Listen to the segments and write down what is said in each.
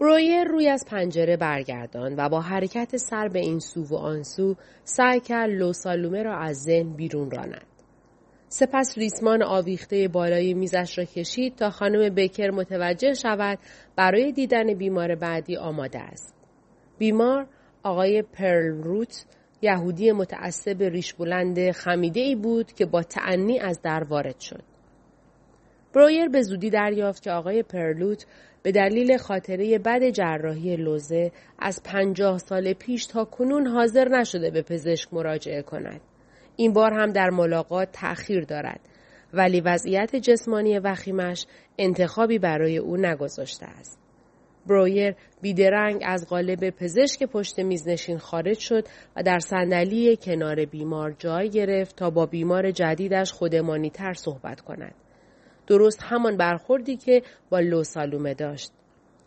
برویر روی از پنجره برگردان و با حرکت سر به این سو و آن سو سعی کرد لو سالومه را از ذهن بیرون راند. سپس ریسمان آویخته بالای میزش را کشید تا خانم بکر متوجه شود برای دیدن بیمار بعدی آماده است. بیمار آقای پرل روت یهودی متعصب ریش بلند خمیده‌ای بود که با تعنی از در وارد شد. برویر به زودی دریافت که آقای پرلوت به دلیل خاطره بد جراحی لوزه از 50 سال پیش تا کنون حاضر نشده به پزشک مراجعه کند. این بار هم در ملاقات تأخیر دارد ولی وضعیت جسمانی وخیمش انتخابی برای او نگذاشته است. برویر بیدرنگ از قالب پزشک پشت میز نشین خارج شد و در صندلی کنار بیمار جای گرفت تا با بیمار جدیدش خودمانی‌تر صحبت کند. درست همان برخوردی که با لو سالومه داشت.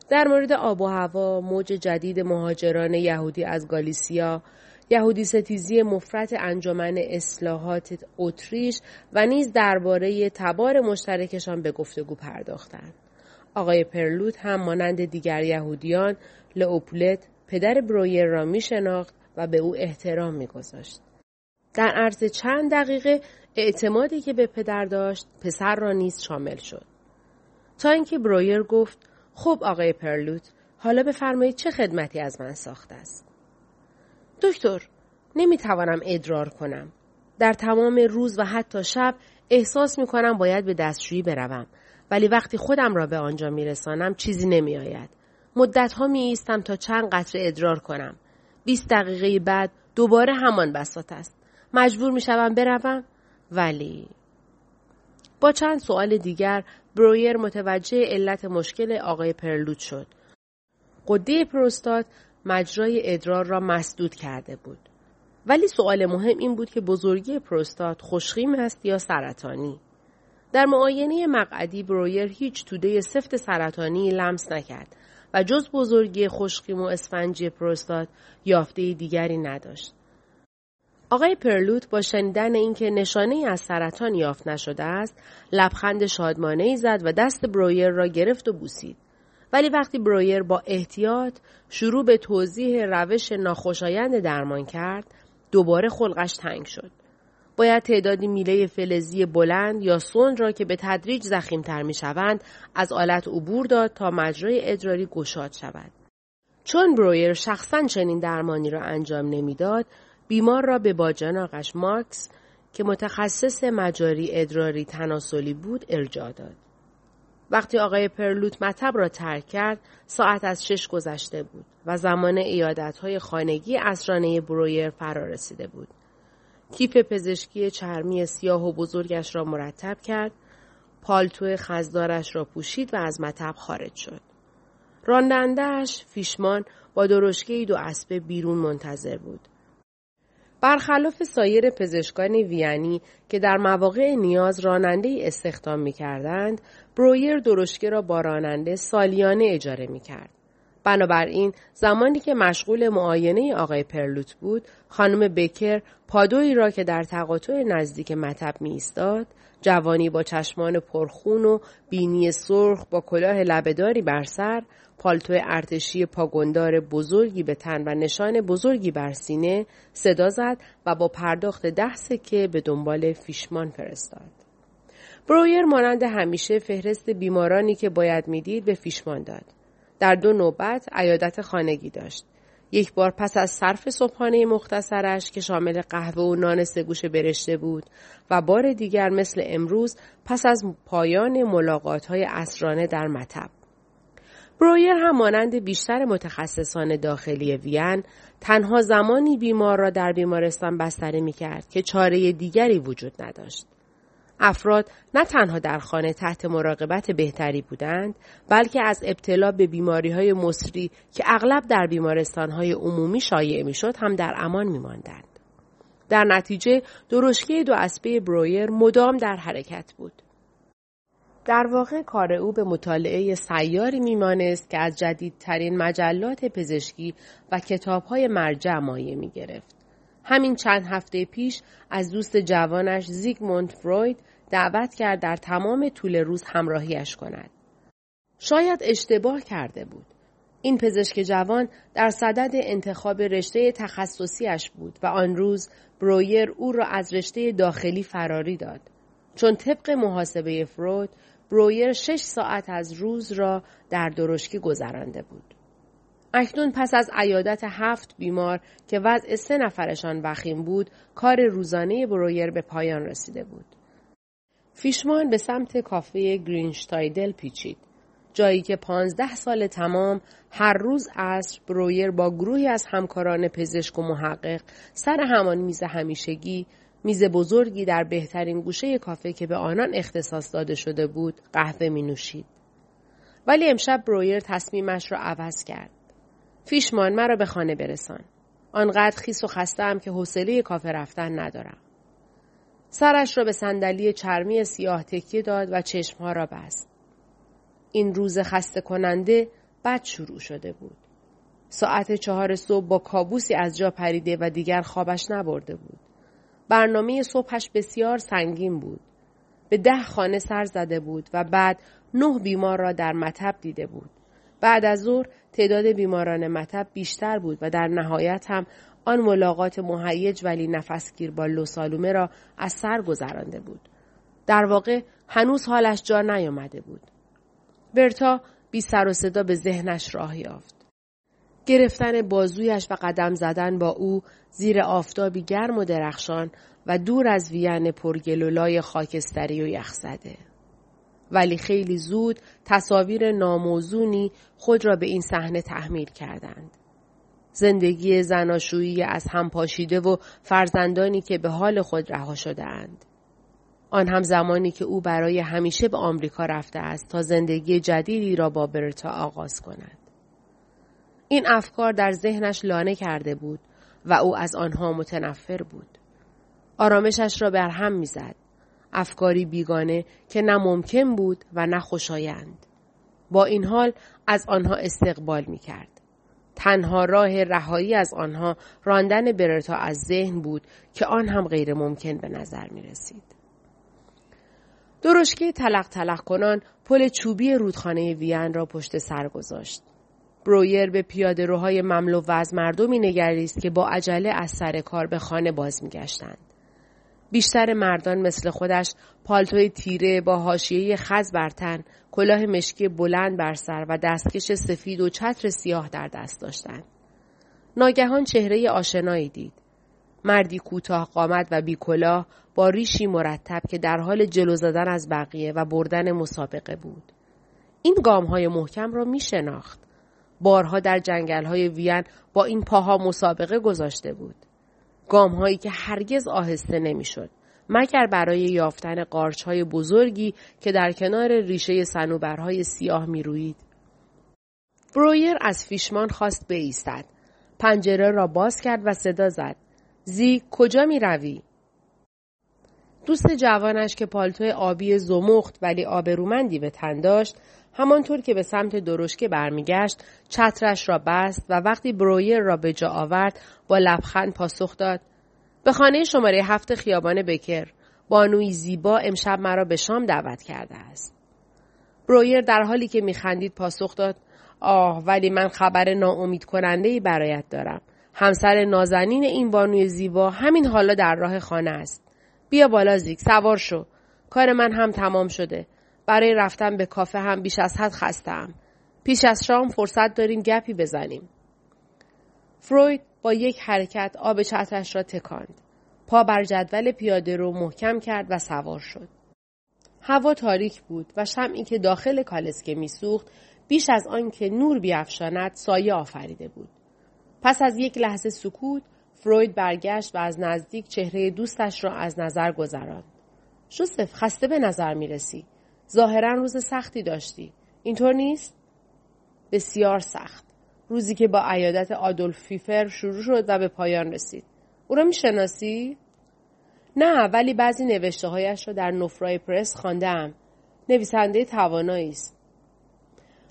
در مورد آب و هوا، موج جدید مهاجران یهودی از گالیسیا، یهودی ستیزی مفرط انجمن اصلاحات اتریش و نیز درباره تبار مشترکشان به گفتگو پرداختند. آقای پرلوت هم مانند دیگر یهودیان لئوپولت پدر برویر را می شناخت و به او احترام می گذاشت. در عرض چند دقیقه اعتمادی که به پدر داشت پسر را نیز شامل شد. تا اینکه برویر گفت خب آقای پرلوت حالا بفرمایید چه خدمتی از من ساخته است؟ دکتر نمیتوانم ادرار کنم. در تمام روز و حتی شب احساس میکنم باید به دستشویی بروم ولی وقتی خودم را به آنجا میرسانم چیزی نمیآید. مدتها میایستم تا چند قطره ادرار کنم. 20 دقیقه بعد دوباره همان بساط است. مجبور میشوم بروم ولی با چند سوال دیگر برویر متوجه علت مشکل آقای پرلوت شد. قده پروستات مجرای ادرار را مسدود کرده بود. ولی سوال مهم این بود که بزرگی پروستات خشخیم است یا سرطانی؟ در معاینه مقعدی برویر هیچ توده سفت سرطانی لمس نکرد و جز بزرگی خشخیم و اسفنجی پروستات یافته دیگری نداشت. آقای پرلوت با شنیدن اینکه نشانه‌ای از سرطان یافت نشده است، لبخند شادمانه‌ای زد و دست برویر را گرفت و بوسید. ولی وقتی برویر با احتیاط شروع به توضیح روش ناخوشایند درمان کرد، دوباره خلقش تنگ شد. باید تعدادی میله فلزی بلند یا سوند را که به تدریج ضخیم‌تر می‌شوند، از آلت عبور داد تا مجرای ادراری گشاد شود. چون برویر شخصاً چنین درمانی را انجام نمی‌داد، بیمار را به باجناقش ماکس که متخصص مجاری ادراری تناسلی بود ارجاع داد. وقتی آقای پرلوت مطب را ترک کرد ساعت از 6 گذشته بود و زمان عیادت‌های خانگی عصرانه برویر فرا رسیده بود. کیف پزشکی چرمی سیاه و بزرگش را مرتب کرد، پالتو خزدارش را پوشید و از مطب خارج شد. راندنده‌اش فیشمان با درشکه‌ای 2 اسبه بیرون منتظر بود. برخلاف سایر پزشکان ویانی که در مواقع نیاز راننده استخدام می‌کردند، برویر درشکه را با راننده سالیانه اجاره می‌کرد. بنابراین زمانی که مشغول معاینه آقای پرلوت بود، خانم بکر پادویی را که در تقاطع نزدیک مطب می‌ایستاد، جوانی با چشمان پرخون و بینی سرخ با کلاه لبه‌داری بر سر، پالتو ارتشی پاگوندار بزرگی به تن و نشان بزرگی بر سینه صدا زد و با پرداخت 10 سکه به دنبال فیشمان فرستاد. برویر مانند همیشه فهرست بیمارانی که باید میدید به فیشمان داد. در 2 نوبت عیادت خانگی داشت. یک بار پس از صرف صبحانه مختصرش که شامل قهوه و نان 3 گوش برشته بود و بار دیگر مثل امروز پس از پایان ملاقات‌های عصرانه در مطب. برویر هم مانند بیشتر متخصصان داخلی وین تنها زمانی بیمار را در بیمارستان بستری می‌کرد که چاره دیگری وجود نداشت. افراد نه تنها در خانه تحت مراقبت بهتری بودند بلکه از ابتلا به بیماری‌های مصری که اغلب در بیمارستان‌های عمومی شایع می‌شد هم در امان می‌ماندند. در نتیجه درشکه 2 اسبه برویر مدام در حرکت بود. در واقع کار او به مطالعه سیاری میمانست که از جدیدترین مجلات پزشکی و کتاب‌های مرجع مایه می‌گرفت. همین چند هفته پیش از دوست جوانش زیگموند فروید دعوت کرد در تمام طول روز همراهیش کند. شاید اشتباه کرده بود. این پزشک جوان در صدد انتخاب رشته تخصصیش بود و آن روز برویر او را از رشته داخلی فراری داد. چون طبق محاسبه فروید، برویر 6 ساعت از روز را در درشکی گذرانده بود. اکنون پس از عیادت 7 بیمار که وضع 3 نفرشان وخیم بود، کار روزانه برویر به پایان رسیده بود. فیشمان به سمت کافه گرینشتایدل پیچید، جایی که 15 سال تمام هر روز عصر برویر با گروهی از همکاران پزشک و محقق سر همان میز همیشگی، میز بزرگی در بهترین گوشه کافه که به آنان اختصاص داده شده بود، قهوه می نوشید. ولی امشب برویر تصمیمش را عوض کرد. فیشمان، مرا به خانه برسان. آنقدر خیس و خسته‌ام که حوصله کافه رفتن ندارم. سرش را به صندلی چرمی سیاه تکیه داد و چشمها را بست. این روز خسته کننده بد شروع شده بود. ساعت 4 صبح با کابوسی از جا پریده و دیگر خوابش نبرده بود. برنامه صبحش بسیار سنگین بود. به 10 خانه سر زده بود و بعد 9 بیمار را در مطب دیده بود. بعد از ظهر تعداد بیماران مطب بیشتر بود و در نهایت هم آن ملاقات مهیج ولی نفسگیر با لو سالومه را از سر گذرانده بود. در واقع هنوز حالش جا نیامده بود. برتا بی سر و صدا به ذهنش راه یافت. گرفتن بازویش و قدم زدن با او زیر آفتابی گرم و درخشان و دور از وین پرگلولای خاکستری و یخزده. ولی خیلی زود تصاویر ناموزونی خود را به این صحنه تحمیل کردند. زندگی زناشویی از هم پاشیده و فرزندانی که به حال خود رها شده‌اند. آن هم زمانی که او برای همیشه به آمریکا رفته است تا زندگی جدیدی را با برتا آغاز کند. این افکار در ذهنش لانه کرده بود و او از آنها متنفر بود. آرامشش را برهم می‌زد. افکاری بیگانه که نه ممکن بود و نه خوشایند. با این حال از آنها استقبال می‌کرد. تنها راه رهایی از آنها راندن برتا از ذهن بود که آن هم غیر ممکن به نظر می‌رسید. درشکه تلق تلق کنان پل چوبی رودخانه وین را پشت سر گذاشت. برویر به پیاده روهای مملو و از مردمی نگریست که با عجله از سر کار به خانه باز می‌گشتند. بیشتر مردان مثل خودش پالتوی تیره با حاشیه خز بر تن، کلاه مشکی بلند بر سر و دستکش سفید و چتر سیاه در دست داشتند. ناگهان چهره آشنایی دید. مردی کوتاه قامت و بی‌کلاه با ریشی مرتب که در حال جلو زدن از بقیه و بردن مسابقه بود. این گام‌های محکم را می‌شناخت. بارها در جنگل‌های وین با این پاها مسابقه گذاشته بود. گام‌هایی که هرگز آهسته نمی‌شد، مگر برای یافتن قارچ‌های بزرگی که در کنار ریشه صنوبرهای سیاه می‌روید. برویر از فیشمان خواست بایستد. پنجره را باز کرد و صدا زد: زی، کجا می‌روی؟ دوست جوانش که پالتوی آبی زمخت ولی آبرومندی به تن داشت، همانطور که به سمت درشکه برمیگشت، چترش را بست و وقتی برویر را به جا آورد، با لبخند پاسخ داد: به خانه شماره 7 خیابان بکر، بانوی زیبا امشب مرا به شام دعوت کرده است. برویر در حالی که میخندید پاسخ داد: آه، ولی من خبر ناامید کننده‌ای برایت دارم. همسر نازنین این بانوی زیبا همین حالا در راه خانه است. بیا بالا زیگ، سوار شو. کار من هم تمام شده. برای رفتن به کافه هم بیش از حد خسته‌ام. پیش از شام فرصت داریم گپی بزنیم. فروید با یک حرکت آب چترش را تکاند. پا بر جدول پیاده رو محکم کرد و سوار شد. هوا تاریک بود و شمعی که داخل کالسکه می‌سوخت بیش از آن که نور بیافشاند سایه آفریده بود. پس از یک لحظه سکوت، فروید برگشت و از نزدیک چهره دوستش را از نظر گذراند. جوزف، خسته به نظر می‌رسی. ظاهراً روز سختی داشتی. اینطور نیست؟ بسیار سخت. روزی که با عیادت آدولف فیفر شروع شد و به پایان رسید. او را می‌شناسی؟ نه، ولی بعضی نوشته‌هایش را در نوئ فرای پرس خواندم. نویسنده توانایی است.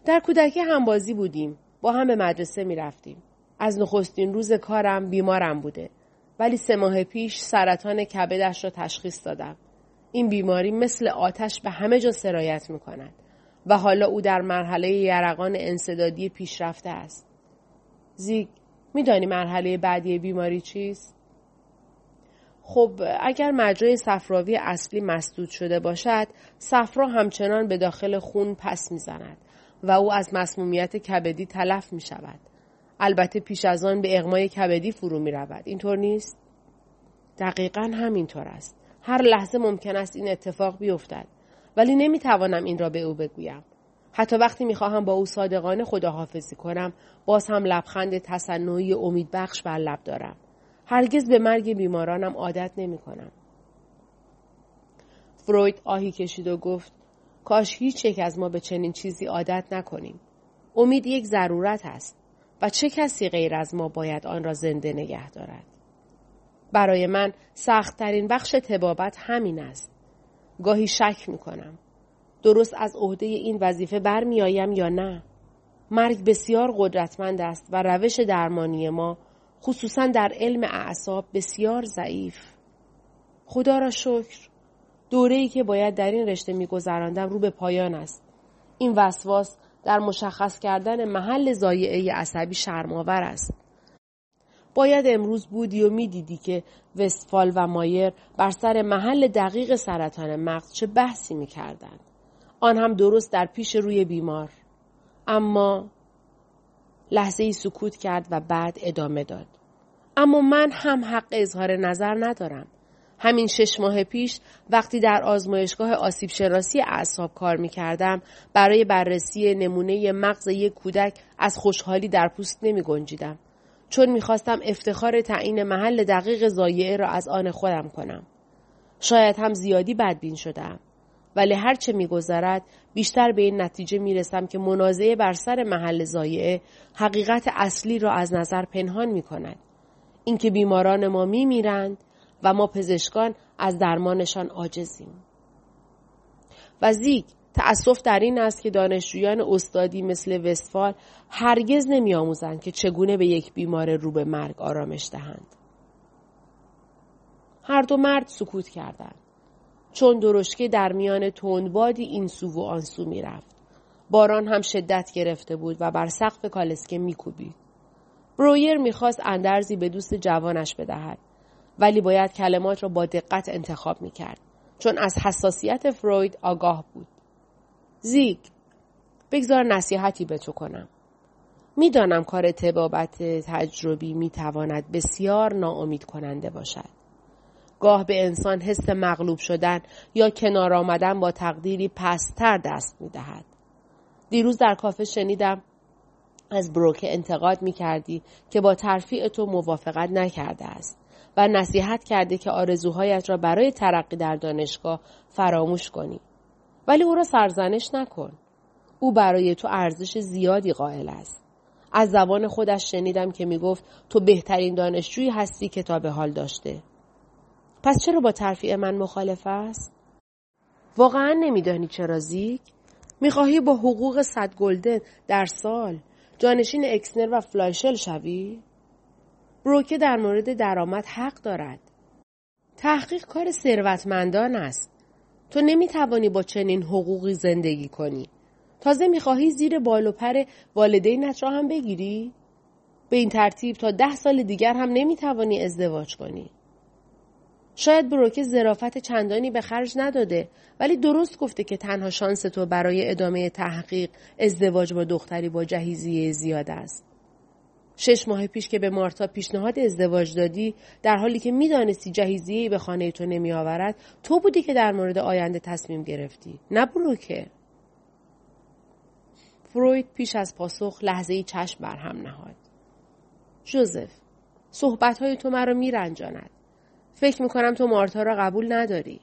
در کودکی همبازی بودیم. با هم به مدرسه می‌رفتیم. از نخستین روز کارم بیمارم بوده، ولی 3 ماه پیش سرطان کبدش را تشخیص دادم. این بیماری مثل آتش به همه جا سرایت می‌کند. و حالا او در مرحله یرقان انسدادی پیشرفته است. زیگ، میدانی مرحله بعدی بیماری چیست؟ خب اگر مجرای صفراوی اصلی مسدود شده باشد، صفرا همچنان به داخل خون پس میزند و او از مسمومیت کبدی تلف می شود. البته پیش از آن به اغمای کبدی فرو می رود. اینطور نیست؟ دقیقاً همینطور است. هر لحظه ممکن است این اتفاق بیفتد. ولی نمی توانم این را به او بگویم. حتی وقتی می خواهم با او صادقانه خداحافظی کنم، باز هم لبخند تصنعی امیدبخش بر لب دارم. هرگز به مرگ بیمارانم عادت نمی کنم. فروید آهی کشید و گفت کاش هیچ یک از ما به چنین چیزی عادت نکنیم. امید یک ضرورت است و چه کسی غیر از ما باید آن را زنده نگه دارد؟ برای من سخت‌ترین بخش طبابت همین است. گاهی شک می کنم. درست از عهده این وظیفه برمی آیم یا نه؟ مرگ بسیار قدرتمند است و روش درمانی ما خصوصا در علم اعصاب بسیار ضعیف. خدا را شکر. دوره‌ای که باید در این رشته می‌گذراندم رو به پایان است. این وسواس در مشخص کردن محل ضایعه عصبی شرم‌آور است. باید امروز بودی و می‌دیدی که وستفال و مایر بر سر محل دقیق سرطان مغز چه بحثی می‌کردند. آن هم درست در پیش روی بیمار. اما لحظه‌ای سکوت کرد و بعد ادامه داد. اما من هم حق اظهار نظر ندارم. همین 6 ماه پیش وقتی در آزمایشگاه آسیب شناسی اعصاب کار می‌کردم، برای بررسی نمونه مغز یک کودک از خوشحالی در پوست نمی‌گنجیدم، چون می‌خواستم افتخار تعیین محل دقیق ضایعه را از آن خودم کنم. شاید هم زیادی بدبین شدم، ولی هر چه می‌گذرد بیشتر به این نتیجه می‌رسم که منازعه بر سر محل ضایعه حقیقت اصلی را از نظر پنهان می‌کند. اینکه بیماران ما می‌میرند و ما پزشکان از درمانشان عاجزیم. و زیگ، تأسف در این است که دانشجویان استادی مثل وستفال هرگز نمی آموزند که چگونه به یک بیمار رو به مرگ آرامش دهند. هر دو مرد سکوت کردند، چون درشکه در میان تندبادی این سو و آن سو می رفت. باران هم شدت گرفته بود و بر سقف کالسکه می کوبید. برویر می خواست اندرزی به دوست جوانش بدهد، ولی باید کلمات را با دقت انتخاب می‌کرد، چون از حساسیت فروید آگاه بود. زیگ، بگذار نصیحتی به تو کنم. می‌دانم کار طبابت تجربی می‌تواند بسیار ناامید کننده باشد. گاه به انسان حس مغلوب شدن یا کنار آمدن با تقدیری پست‌تر دست می‌دهد. دیروز در کافه شنیدم از بروک انتقاد می‌کردی که با ترفیع تو موافقت نکرده است و نصیحت کرده که آرزوهایت را برای ترقی در دانشگاه فراموش کنی. ولی او را سرزنش نکن. او برای تو ارزش زیادی قائل است. از زبان خودش شنیدم که میگفت تو بهترین دانشجویی هستی که تا به حال داشته. پس چرا با ترفیع من مخالف است؟ واقعا نمیدانی چرا زیگ؟ میخواهی با حقوق 100 گلدن در سال جانشین اکسنر و فلایشل شوی؟ بروکه در مورد درآمد حق دارد. تحقیق کار ثروتمندان است. تو نمیتوانی با چنین حقوقی زندگی کنی. تازه میخواهی زیر بال و پر والدینت را هم بگیری؟ به این ترتیب تا 10 سال دیگر هم نمیتوانی ازدواج کنی. شاید بروکه ظرافت چندانی به خرج نداده، ولی درست گفته که تنها شانس تو برای ادامه تحقیق ازدواج با دختری با جهیزیه زیاد است. 6 ماه پیش که به مارتا پیشنهاد ازدواج دادی، در حالی که می‌دانستی جهیزیه‌ای به خانه تو نمی‌آورد، تو بودی که در مورد آینده تصمیم گرفتی، نه بروکه. فروید پیش از پاسخ لحظه‌ای چشم بر هم نهاد. جوزف، صحبت‌های تو مرا می‌رنجاند. فکر می‌کنم تو مارتا را قبول نداری.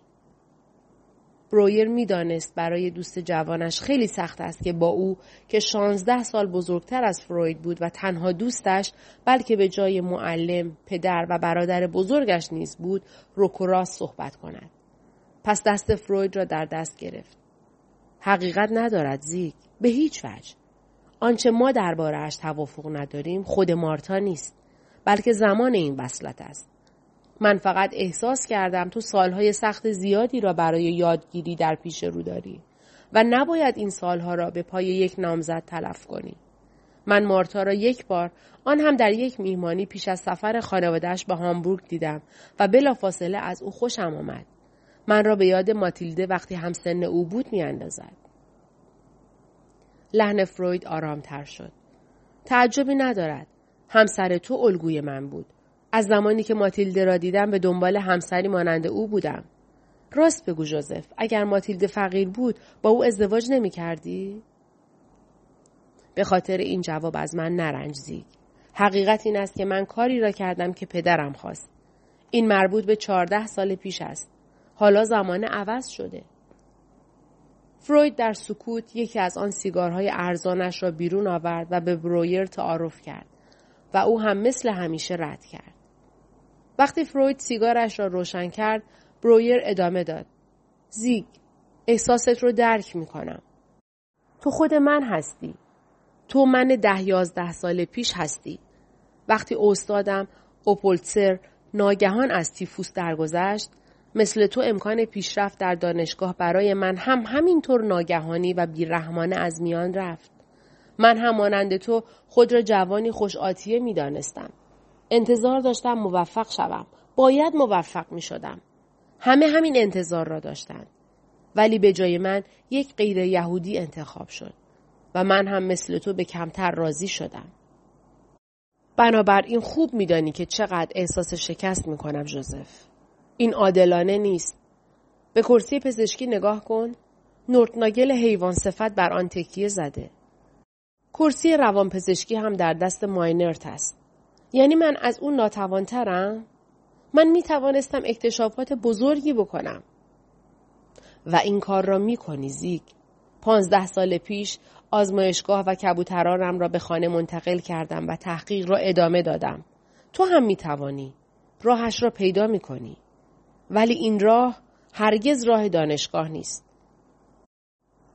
برویر می‌دانست برای دوست جوانش خیلی سخت است که با او که 16 سال بزرگتر از فروید بود و تنها دوستش، بلکه به جای معلم، پدر و برادر بزرگش نیز بود، رک و راست صحبت کند. پس دست فروید را در دست گرفت. حقیقت ندارد زیگ، به هیچ وجه. آنچه ما درباره‌اش توافق نداریم خود مارتا نیست، بلکه زمان این وصلت است. من فقط احساس کردم تو سالهای سخت زیادی را برای یادگیری در پیش رو داری و نباید این سالها را به پای یک نامزد تلف کنی. من مارتا را یک بار، آن هم در یک میهمانی پیش از سفر خانواده‌اش به هامبورگ دیدم و بلافاصله از او خوشم آمد. من را به یاد ماتیلده وقتی همسن او بود می‌اندازد. لحن فروید آرامتر شد. تعجبی ندارد. همسر تو الگوی من بود. از زمانی که ماتیلده را دیدم به دنبال همسری مانند او بودم. راست بگو جوزف، اگر ماتیلده فقیر بود با او ازدواج نمی کردی؟ به خاطر این جواب از من نرنج زیگ. حقیقت این است که من کاری را کردم که پدرم خواست. این مربوط به 14 سال پیش است. حالا زمان عوض شده. فروید در سکوت یکی از آن سیگارهای ارزانش را بیرون آورد و به برویر تعارف کرد و او هم مثل همیشه رد کرد. وقتی فروید سیگارش را روشن کرد، برویر ادامه داد. زیگ، احساست رو درک می کنم. تو خود من هستی. تو من 10-11 سال پیش هستی. وقتی استادم اوپولتسر ناگهان از تیفوس درگذشت، مثل تو امکان پیشرفت در دانشگاه برای من هم همینطور ناگهانی و بیرحمانه از میان رفت. من هم مانند تو خود را جوانی خوش‌آتیه می دانستم. انتظار داشتم موفق شوم. باید موفق می شدم. همه همین انتظار را داشتند. ولی به جای من یک غیر یهودی انتخاب شد و من هم مثل تو به کمتر راضی شدم. بنابراین خوب می دانی که چقدر احساس شکست می کنم جوزف. این عادلانه نیست. به کرسی پزشکی نگاه کن. نورتناگل حیوان صفت بر آن تکیه زده. کرسی روان پزشکی هم در دست ماینرت است. یعنی من از اون ناتوانترم؟ من می توانستم اکتشافات بزرگی بکنم. و این کار را می کنی زیگ. 15 سال پیش آزمایشگاه و کبوترانم را به خانه منتقل کردم و تحقیق را ادامه دادم. تو هم می توانی. راهش را پیدا می کنی. ولی این راه هرگز راه دانشگاه نیست.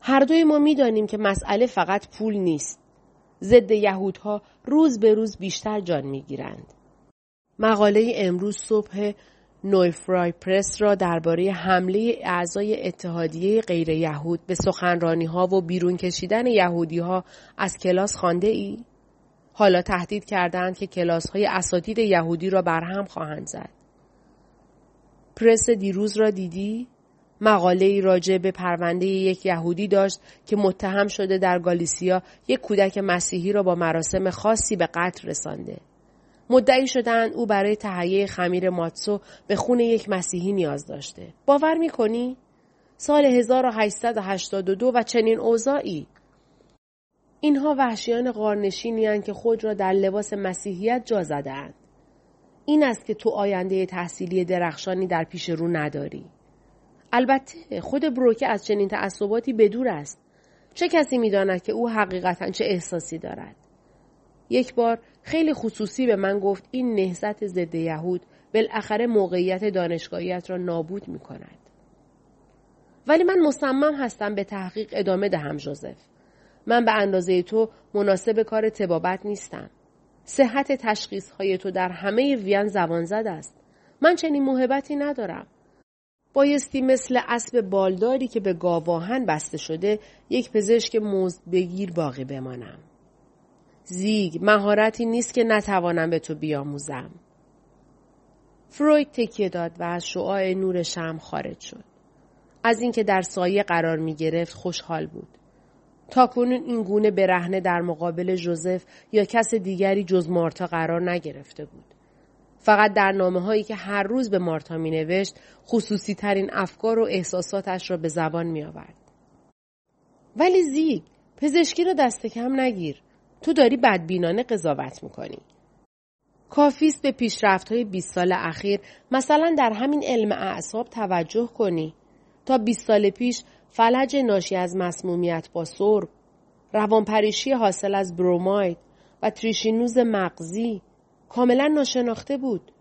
هر دوی ما می دانیم که مسئله فقط پول نیست. ضد یهودها روز به روز بیشتر جان می گیرند. مقاله امروز صبح نوی فرای پرس را درباره حمله اعضای اتحادیه غیر یهود به سخنرانی ها و بیرون کشیدن یهودی ها از کلاس خوانده ای؟ حالا تهدید کردند که کلاس های اساتید یهودی را برهم خواهند زد. پرس دیروز را دیدی؟ مقاله‌ای راجع به پرونده یک یهودی داشت که متهم شده در گالیسیا یک کودک مسیحی را با مراسم خاصی به قتل رسانده. مدعی شدند او برای تهیه خمیر ماتسو به خون یک مسیحی نیاز داشته. باور می‌کنی؟ سال 1882 و چنین اوضاعی. اینها وحشیان غارنشینی‌اند که خود را در لباس مسیحیت جا زدند. این است که تو آینده تحصیلی درخشانی در پیش رو نداری. البته خود بروکه از چنین تعصباتی بدور است. چه کسی می‌داند که او حقیقتاً چه احساسی دارد؟ یک بار خیلی خصوصی به من گفت این نهضت ضد یهود بالاخره موقعیت دانشگاهیت را نابود می‌کند. ولی من مصمم هستم به تحقیق ادامه دهم جوزف. من به اندازه تو مناسب کار طبابت نیستم. صحت تشخیص‌های تو در همه وین زبان زد است. من چنین موهبتی ندارم. بایستی مثل اسب بالداری که به گاواهن بسته شده یک پزشک مزد بگیر باقی بمانم. زیگ، مهارتی نیست که نتوانم به تو بیاموزم. فروید تکیه داد و از شعاع نور شمع خارج شد. از اینکه در سایه قرار می گرفت خوشحال بود. تاکنون این گونه برهنه در مقابل جوزف یا کس دیگری جز مارتا قرار نگرفته بود. فقط در نامه‌هایی که هر روز به مارتا می‌نوشت، خصوصی ترین افکار و احساساتش را به زبان می‌آورد. ولی زیگ، پزشکی را دست کم نگیر. تو داری بدبینانه قضاوت می‌کنی. کافیست به پیشرفت‌های 20 سال اخیر، مثلا در همین علم اعصاب توجه کنی. تا 20 سال پیش فلج ناشی از مسمومیت با سرب، روانپریشی حاصل از بروماید و تریشینوز مغزی کاملا ناشناخته بود.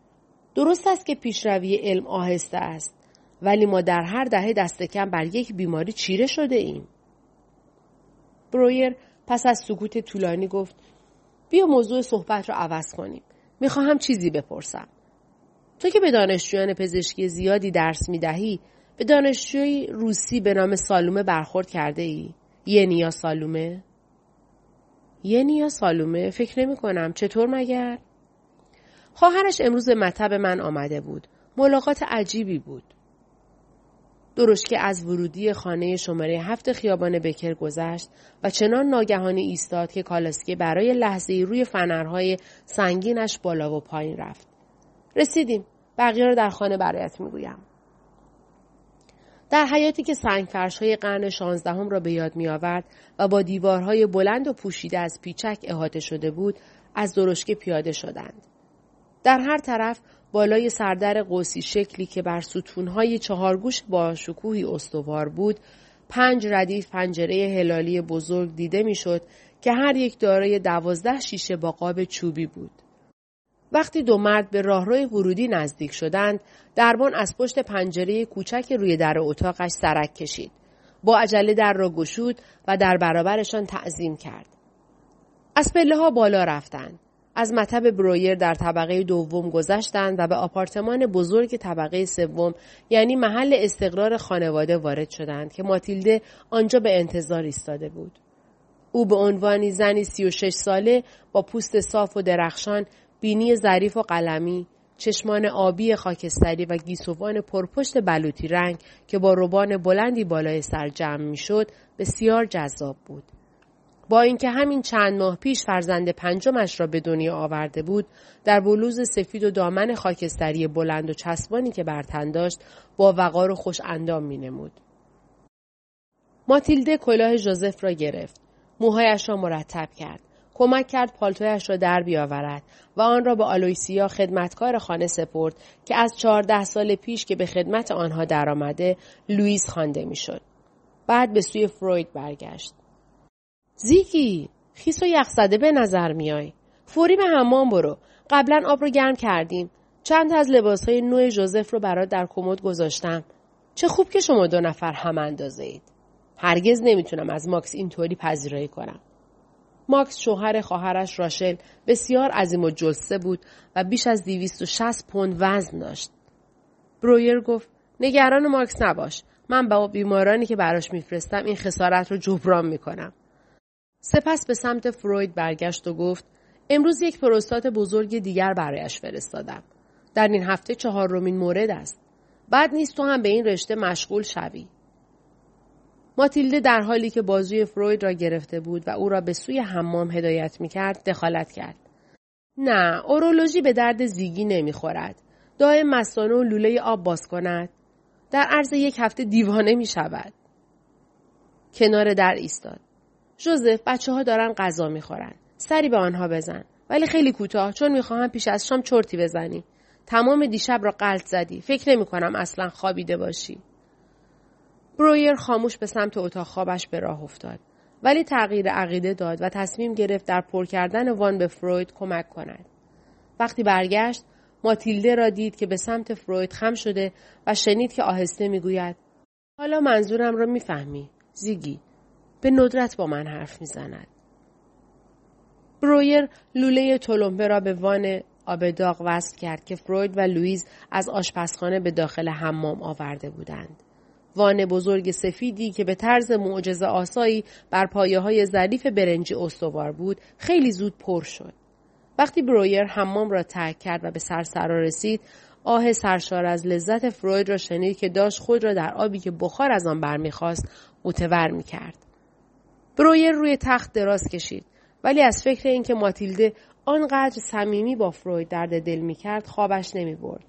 درست است که پیشروی علم آهسته است، ولی ما در هر دهه دست کم بر یک بیماری چیره شده ایم. برویر پس از سکوت طولانی گفت: بیا موضوع صحبت را عوض کنیم. میخواهم چیزی بپرسم. تو که به دانشجویان پزشکی زیادی درس میدهی، به دانشجوی روسی به نام سالومه برخورد کرده ای؟ ینیا سالومه؟ ینیا سالومه؟ فکر نمی کنم. چطور مگر؟ خواهرش امروز به مطب من آمده بود. ملاقات عجیبی بود. درشکه از ورودی خانه شماره 7 خیابان بکر گذشت و چنان ناگهانی ایستاد که کالسکه برای لحظه‌ای روی فنرهای سنگینش بالا و پایین رفت. رسیدیم. بقیه رو در خانه برایت میگویم. در حیاتی که سنگفرش‌های قرن 16 را به یاد می‌آورد و با دیوارهای بلند و پوشیده از پیچک احاطه شده بود، از درشکه پیاده شدند. در هر طرف بالای سردر قوسی شکلی که بر ستونهای چهارگوش با شکوهی استوار بود، 5 ردیف پنجره هلالی بزرگ دیده میشد که هر یک دارای 12 شیشه با قاب چوبی بود. وقتی دو مرد به راهروی ورودی نزدیک شدند، دربان از پشت پنجره کوچک روی در اتاقش سرک کشید. با عجله در را گشود و در برابرشان تعظیم کرد. از پله‌ها بالا رفتند. از مطب برویر در طبقه دوم گذشتند و به آپارتمان بزرگ طبقه سوم، یعنی محل استقرار خانواده، وارد شدند که ماتیلده آنجا به انتظار ایستاده بود. او به عنوان زنی 36 ساله با پوست صاف و درخشان، بینی ظریف و قلمی، چشمان آبی خاکستری و گیسوان پرپشت بلوطی رنگ که با روبان بلندی بالای سر جمع می‌شد، بسیار جذاب بود. با اینکه همین چند ماه پیش فرزند پنجمش را به دنیا آورده بود، در بلوز سفید و دامن خاکستری بلند و چسبانی که بر تن داشت، با وقار و خوش اندام می‌نمود. ماتیلده کلاه ژوزف را گرفت، موهایش را مرتب کرد، کمک کرد پالتویش را در بیاورد و آن را به آلویسیا خدمتکار خانه سپرد که از 14 سال پیش که به خدمت آنها درآمده، لوئیس خوانده میشد. بعد به سوی فروید برگشت. زیگی، خیس و یخزده به نظر میای. فوری به حمام برو. قبلا آب رو گرم کردیم. چند از لباسهای نو ژوزف رو برات در کمد گذاشتم. چه خوب که شما دو نفر هم اندازه اید. هرگز نمیتونم از ماکس اینطوری پذیرایی کنم. ماکس شوهر خواهرش راشل بسیار عظیم و جلسه بود و بیش از 260 پوند وزن داشت. برویر گفت: نگران ماکس نباش. من با بیمارانی که براش میفرستم این خسارت رو جبران میکنم. سپس به سمت فروید برگشت و گفت: امروز یک پروستات بزرگ دیگر برایش فرستادم. در این هفته 4مین مورد است. بد نیست تو هم به این رشته مشغول شوی. ماتیلده در حالی که بازوی فروید را گرفته بود و او را به سوی حمام هدایت می‌کرد، دخالت کرد. نه، اورولوژی به درد زیگی نمی‌خورد. دائم مستانه و لوله آب باز کند، در عرض یک هفته دیوانه می‌شود. کنار در ایستاد. ژوزف، بچه‌ها دارن غذا می‌خورن. سری به آنها بزن، ولی خیلی کوتاه، چون می‌خواهم پیش از شام چرتی بزنی. تمام دیشب را غلط زدی. فکر نمی‌کنم اصلاً خوابیده باشی. برویر خاموش به سمت اتاق خوابش به راه افتاد، ولی تغییر عقیده داد و تصمیم گرفت در پر کردن وان به فروید کمک کند. وقتی برگشت، ماتیلده را دید که به سمت فروید خم شده و شنید که آهسته میگوید: حالا منظورم را میفهمی زیگی. به ندرت با من حرف میزند. برویر لوله تلمبه را به وان آب داغ وصل کرد که فروید و لوئیس از آشپزخانه به داخل حمام آورده بودند. وان بزرگ سفیدی که به طرز معجزه آسایی بر پایه‌های ظریف برنجی استوار بود، خیلی زود پر شد. وقتی برویر حمام را ترک کرد و به سرسرا رسید، آه سرشار از لذت فروید را شنید که داشت خود را در آبی که بخار از آن برمی‌خاست متور می‌کرد. برویر روی تخت دراز کشید، ولی از فکر اینکه ماتیلده آنقدر صمیمی با فروید درد دل می‌کرد، خوابش نمی‌برد.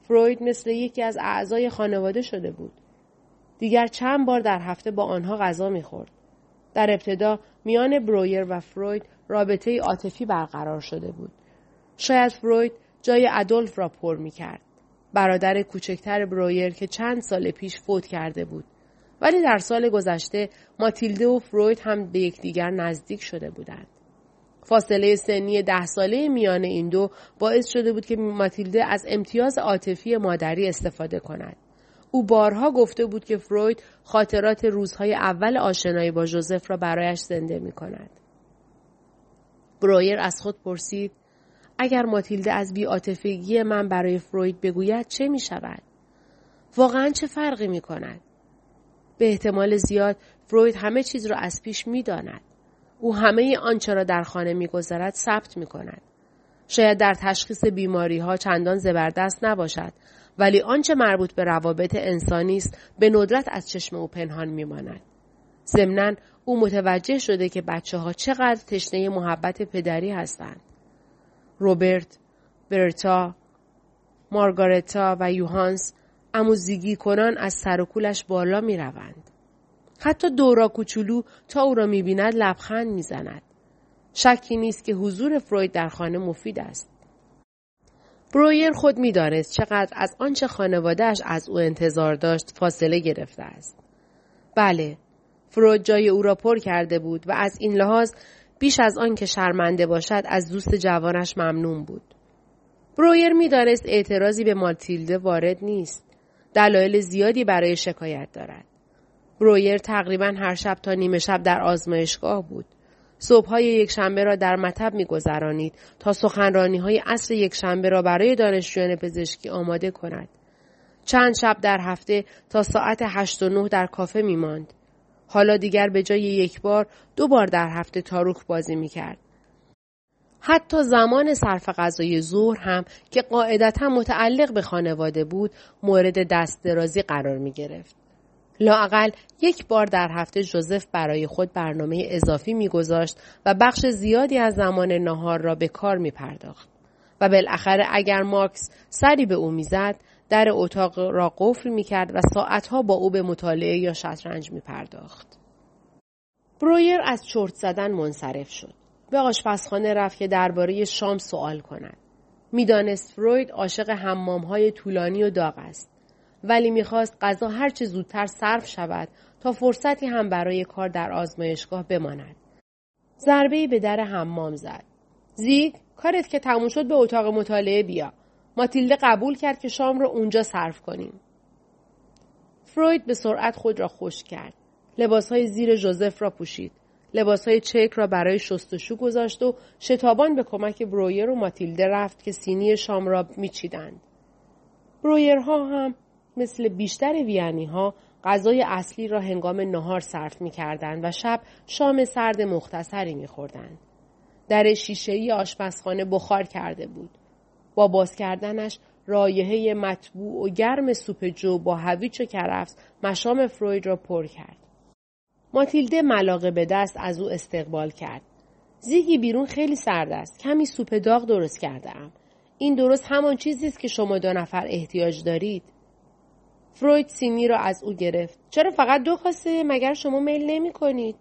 فروید مثل یکی از اعضای خانواده شده بود. دیگر چند بار در هفته با آنها غذا می‌خورد. در ابتدا میان برویر و فروید رابطه عاطفی برقرار شده بود. شاید فروید جای ادولف را پر می‌کرد، برادر کوچکتر برویر که چند سال پیش فوت کرده بود. ولی در سال گذشته ماتیلده و فروید هم به یکدیگر نزدیک شده بودند. فاصله سنی 10 ساله میان این دو باعث شده بود که ماتیلده از امتیاز عاطفی مادری استفاده کند. او بارها گفته بود که فروید خاطرات روزهای اول آشنایی با ژوزف را برایش زنده می کند. برویر از خود پرسید: اگر ماتیلده از بی‌عاطفگی من برای فروید بگوید چه می شود؟ واقعا چه فرقی می کند؟ به احتمال زیاد فروید همه چیز را از پیش می داند. او همه آنچه را در خانه می گذرد ثبت می کند. شاید در تشخیص بیماری ها چندان زبردست نباشد، ولی آنچه مربوط به روابط انسانی است به ندرت از چشم او پنهان می ماند. ضمناً او متوجه شده که بچه ها چقدر تشنه محبت پدری هستند. روبرت، برتا، مارگارتا و یوهانس اموزیگی کنان از سر و کولش بالا می روند. حتی دورا کوچولو تا او را می بیند لبخند می زند. شکی نیست که حضور فروید در خانه مفید است. برویر خود می دانست چقدر از آنچه خانوادهش از او انتظار داشت فاصله گرفته است. بله، فروید جای او را پر کرده بود و از این لحاظ بیش از آن که شرمنده باشد از دوست جوانش ممنون بود. برویر می دانست اعتراضی به ماتیلده وارد نیست. دلایل زیادی برای شکایت دارد. برویر تقریباً هر شب تا نیمه شب در آزمایشگاه بود. صبح‌های یکشنبه را در مطب می‌گذرانید تا سخنرانی‌های عصر یکشنبه را برای دانشجویان پزشکی آماده کند. چند شب در هفته تا ساعت 8 و 9 در کافه می‌ماند. حالا دیگر به جای یک بار 2 بار در هفته تاروخ بازی می‌کرد. حتی زمان صرف غذای ظهر هم که قاعدتاً متعلق به خانواده بود، مورد دست درازی قرار می‌گرفت. لااقل 1 بار در هفته جوزف برای خود برنامه اضافی می‌گذاشت و بخش زیادی از زمان ناهار را به کار می‌پرداخت و بالاخره اگر مارکس سری به او می‌زد، در اتاق را قفل می‌کرد و ساعت‌ها با او به مطالعه یا شطرنج می‌پرداخت. برویر از چرت زدن منصرف شد. به آشپزخانه رفت که درباره شام سوال کند. می‌دانست فروید عاشق حمام‌های طولانی و داغ است، ولی می‌خواست غذا هر چه زودتر صرف شود تا فرصتی هم برای کار در آزمایشگاه بماند. ضربه‌ای به در حمام زد. زیگ، کارت که تموم شد به اتاق مطالعه بیا. ماتیلده قبول کرد که شام رو اونجا صرف کنیم. فروید به سرعت خود را خشک کرد. لباس‌های زیر جوزف را پوشید. لباس‌های چک را برای شستشو گذاشت و شتابان به کمک برویر و ماتیلده رفت که سینی شام را میچیدند. برویرها هم مثل بیشتر ویانی‌ها غذای اصلی را هنگام نهار صرف می‌کردند و شب شام سرد مختصری می‌خوردند. در شیشه‌ای آشپزخانه بخار کرده بود. با باز کردنش رایحه مطبوع و گرم سوپ جو با هویج و کرفس مشام فروید را پر کرد. ماتیلده ملاقه به دست از او استقبال کرد. زیگی بیرون خیلی سرد است. کمی سوپ داغ درست کرده‌ام. این درست همان چیزی است که شما 2 نفر احتیاج دارید. فروید سینی را از او گرفت. چرا فقط 2 خواسته؟ مگر شما میل نمی کنید؟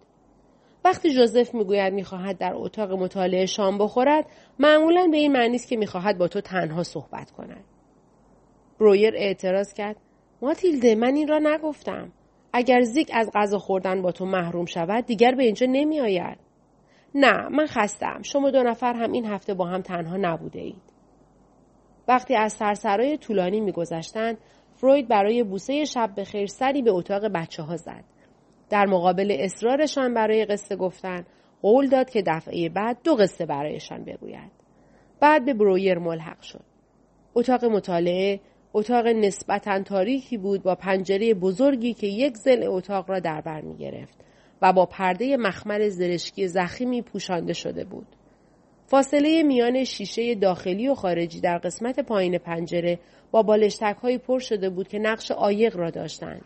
وقتی جوزف میگوید میخواهد در اتاق مطالعه شام بخورد، معمولاً به این معنی است که میخواهد با تو تنها صحبت کند. برویر اعتراض کرد. ماتیلده، من این را نگفتم. اگر زیگ از غذا خوردن با تو محروم شود، دیگر به اینجا نمی آید. نه، من خستم. شما 2 نفر هم این هفته با هم تنها نبوده اید. وقتی از سرسرای طولانی میگذشتند، فروید برای بوسه شب بخیر سری به اتاق بچه ها زد. در مقابل اصرارشان برای قصه گفتن، قول داد که دفعه بعد 2 قصه برایشان بگوید. بعد به برویر ملحق شد. اتاق مطالعه، اتاق نسبتاً تاریکی بود با پنجره بزرگی که 1 ضلع اتاق را در بر می گرفت و با پرده مخمل زرشکی ضخیمی پوشانده شده بود. فاصله میان شیشه داخلی و خارجی در قسمت پایین پنجره با بالشتک‌های پر شده بود که نقش عایق را داشتند.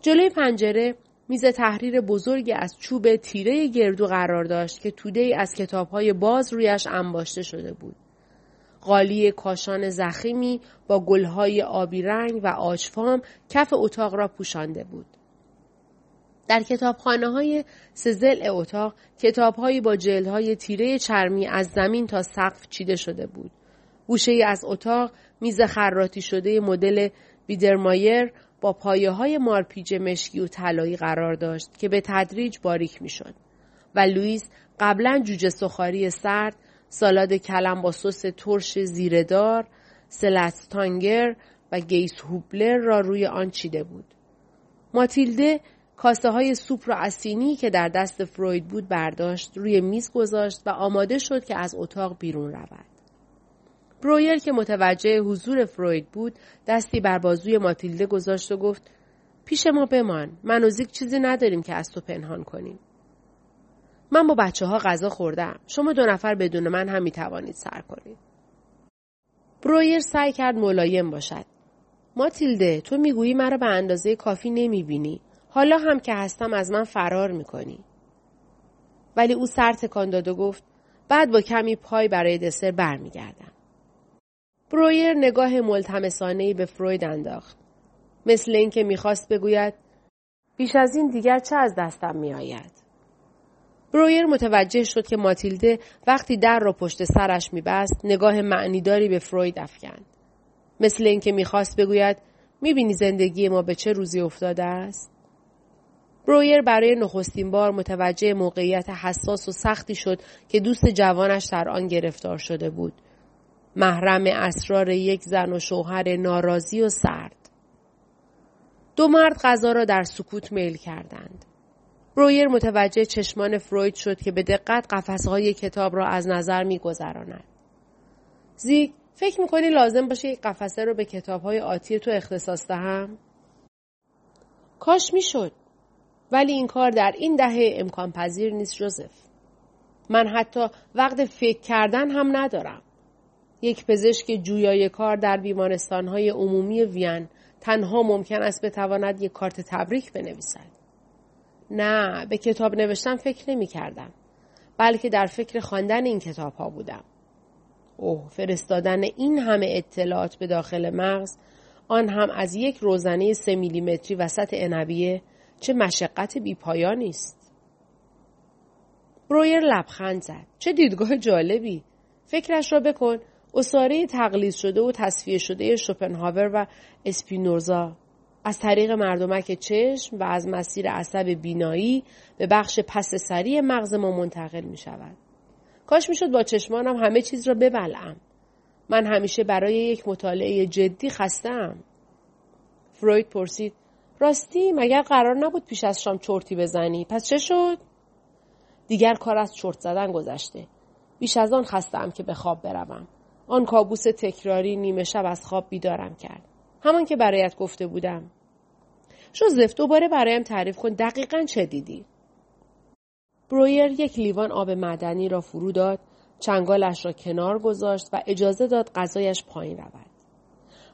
جلوی پنجره میز تحریر بزرگی از چوب تیره گردو قرار داشت که توده‌ای از کتاب‌های باز رویش انباشته شده بود. قالی کاشان ضخیمی با گل‌های آبی رنگ و آجفام کف اتاق را پوشانده بود. در کتابخانه‌های 3 ضلع اتاق کتاب‌هایی با جلدهای تیره چرمی از زمین تا سقف چیده شده بود. گوشه‌ای از اتاق میز خراطی شده مدل ویدرمایر با پایه‌های مارپیچ مشکی و طلایی قرار داشت که به تدریج باریک می‌شد و لوئیس قبلاً جوجه سوخاری سرد، سالاد کلم با سس ترش زیره‌دار، سلاتستانگر و گیس هوبلر را روی آن چیده بود. ماتیلده کاسه های سوپ را از سینی که در دست فروید بود برداشت، روی میز گذاشت و آماده شد که از اتاق بیرون رود. برویر که متوجه حضور فروید بود دستی بر بازوی ماتیلده گذاشت و گفت پیش ما بمان، من و زیک چیزی نداریم که از تو پنهان کنیم. من با بچه ها غذا خوردم، شما دو نفر بدون من هم می توانید سر کنید. برویر سعی کرد ملایم باشد. ماتیلده تو می گویی مرا به اندازه کافی نمی بینی، حالا هم که هستم از من فرار می کنی. ولی او سر تکان داد و گفت بعد با کمی پای برای دسر بر می گردم. برویر نگاه ملتمسانه‌ای به فروید انداخت. مثل اینکه میخواست بگوید بیش از این دیگر چه از دستم میآید. برویر متوجه شد که ماتیلده وقتی در را پشت سرش میبست نگاه معنیداری به فروید افکند. مثل اینکه میخواست بگوید میبینی زندگی ما به چه روزی افتاده است؟ برویر برای نخستین بار متوجه موقعیت حساس و سختی شد که دوست جوانش در آن گرفتار شده بود. محرم اسرار یک زن و شوهر ناراضی و سرد. دو مرد غذا را در سکوت میل کردند. برویر متوجه چشمان فروید شد که به دقت قفسهای کتاب را از نظر می‌گذراند. زیک، فکر می‌کنی لازم باشه یک قفسه را به کتاب‌های آتی تو اختصاص دهم؟ کاش می‌شد. ولی این کار در این دهه امکان پذیر نیست جوزف. من حتی وقت فکر کردن هم ندارم. یک پزشک جویای کار در بیمارستان‌های عمومی وین تنها ممکن است بتواند یک کارت تبریک بنویسد. نه، به کتاب نوشتن فکر نمی کردم. بلکه در فکر خواندن این کتاب ها بودم. اوه، فرستادن این همه اطلاعات به داخل مغز، آن هم از یک روزنه 3 میلیمتری وسط عنبیه، چه مشقت بی پایانی است. برویر لبخند زد. چه دیدگاه جالبی. فکرش را بکن. اصاره تقلید شده و تصفیه شده شوپنهاور و اسپینوزا از طریق مردمک چشم و از مسیر عصب بینایی به بخش پس سری مغز ما منتقل می شود. کاش می شد با چشمانم همه چیز را ببلعم. من همیشه برای یک مطالعه جدی خستم. فروید پرسید راستی مگر قرار نبود پیش از شام چرتی بزنی؟ پس چه شد؟ دیگر کار از چرت زدن گذشته. بیش از آن خستم که به خواب بروم. آن کابوس تکراری نیمه شب از خواب بیدارم کرد. همان که برایت گفته بودم. جوزف دوباره برایم تعریف کن دقیقاً چه دیدی؟ برویر یک لیوان آب معدنی را فرو داد، چنگالش را کنار گذاشت و اجازه داد غذایش پایین رود.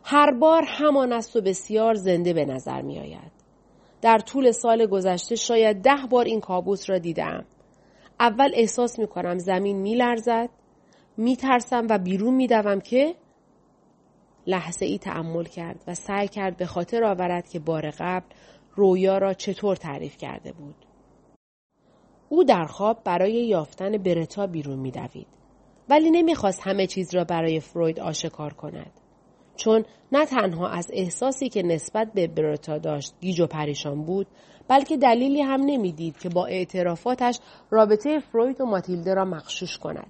هر بار همان است و بسیار زنده به نظر می آید. در طول سال گذشته شاید 10 بار این کابوس را دیدم. اول احساس می کنم زمین می لرزد. می ترسم و بیرون می دوم که لحظه ای تأمل کرد و سعی کرد به خاطر آورد که بار قبل رویا را چطور تعریف کرده بود. او در خواب برای یافتن برتا بیرون می دوید. ولی نمی خواست همه چیز را برای فروید آشکار کند. چون نه تنها از احساسی که نسبت به برتا داشت گیج و پریشان بود، بلکه دلیلی هم نمی دید که با اعترافاتش رابطه فروید و ماتیلده را مغشوش کند.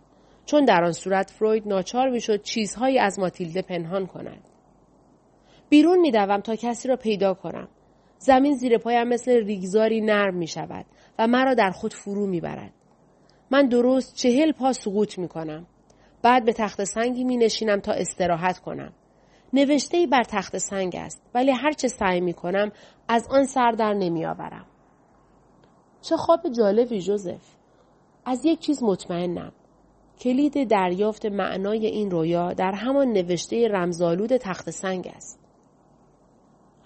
چون در آن صورت فروید ناچار میشد چیزهایی از ماتیلده پنهان کند. بیرون میدوم تا کسی را پیدا کنم. زمین زیر پایم مثل ریگزاری نرم می شود و مرا در خود فرو می برد. من درست 40 پا سقوط می کنم. بعد به تخت سنگی می نشینم تا استراحت کنم. نوشته‌ای بر تخت سنگ است ولی هر چه سعی می کنم از آن سر در نمی آورم. چه خواب جالبی جوزف. از یک چیز مطمئنم. کلید دریافت معنای این رویا در همان نوشته رمزآلود تخت سنگ است.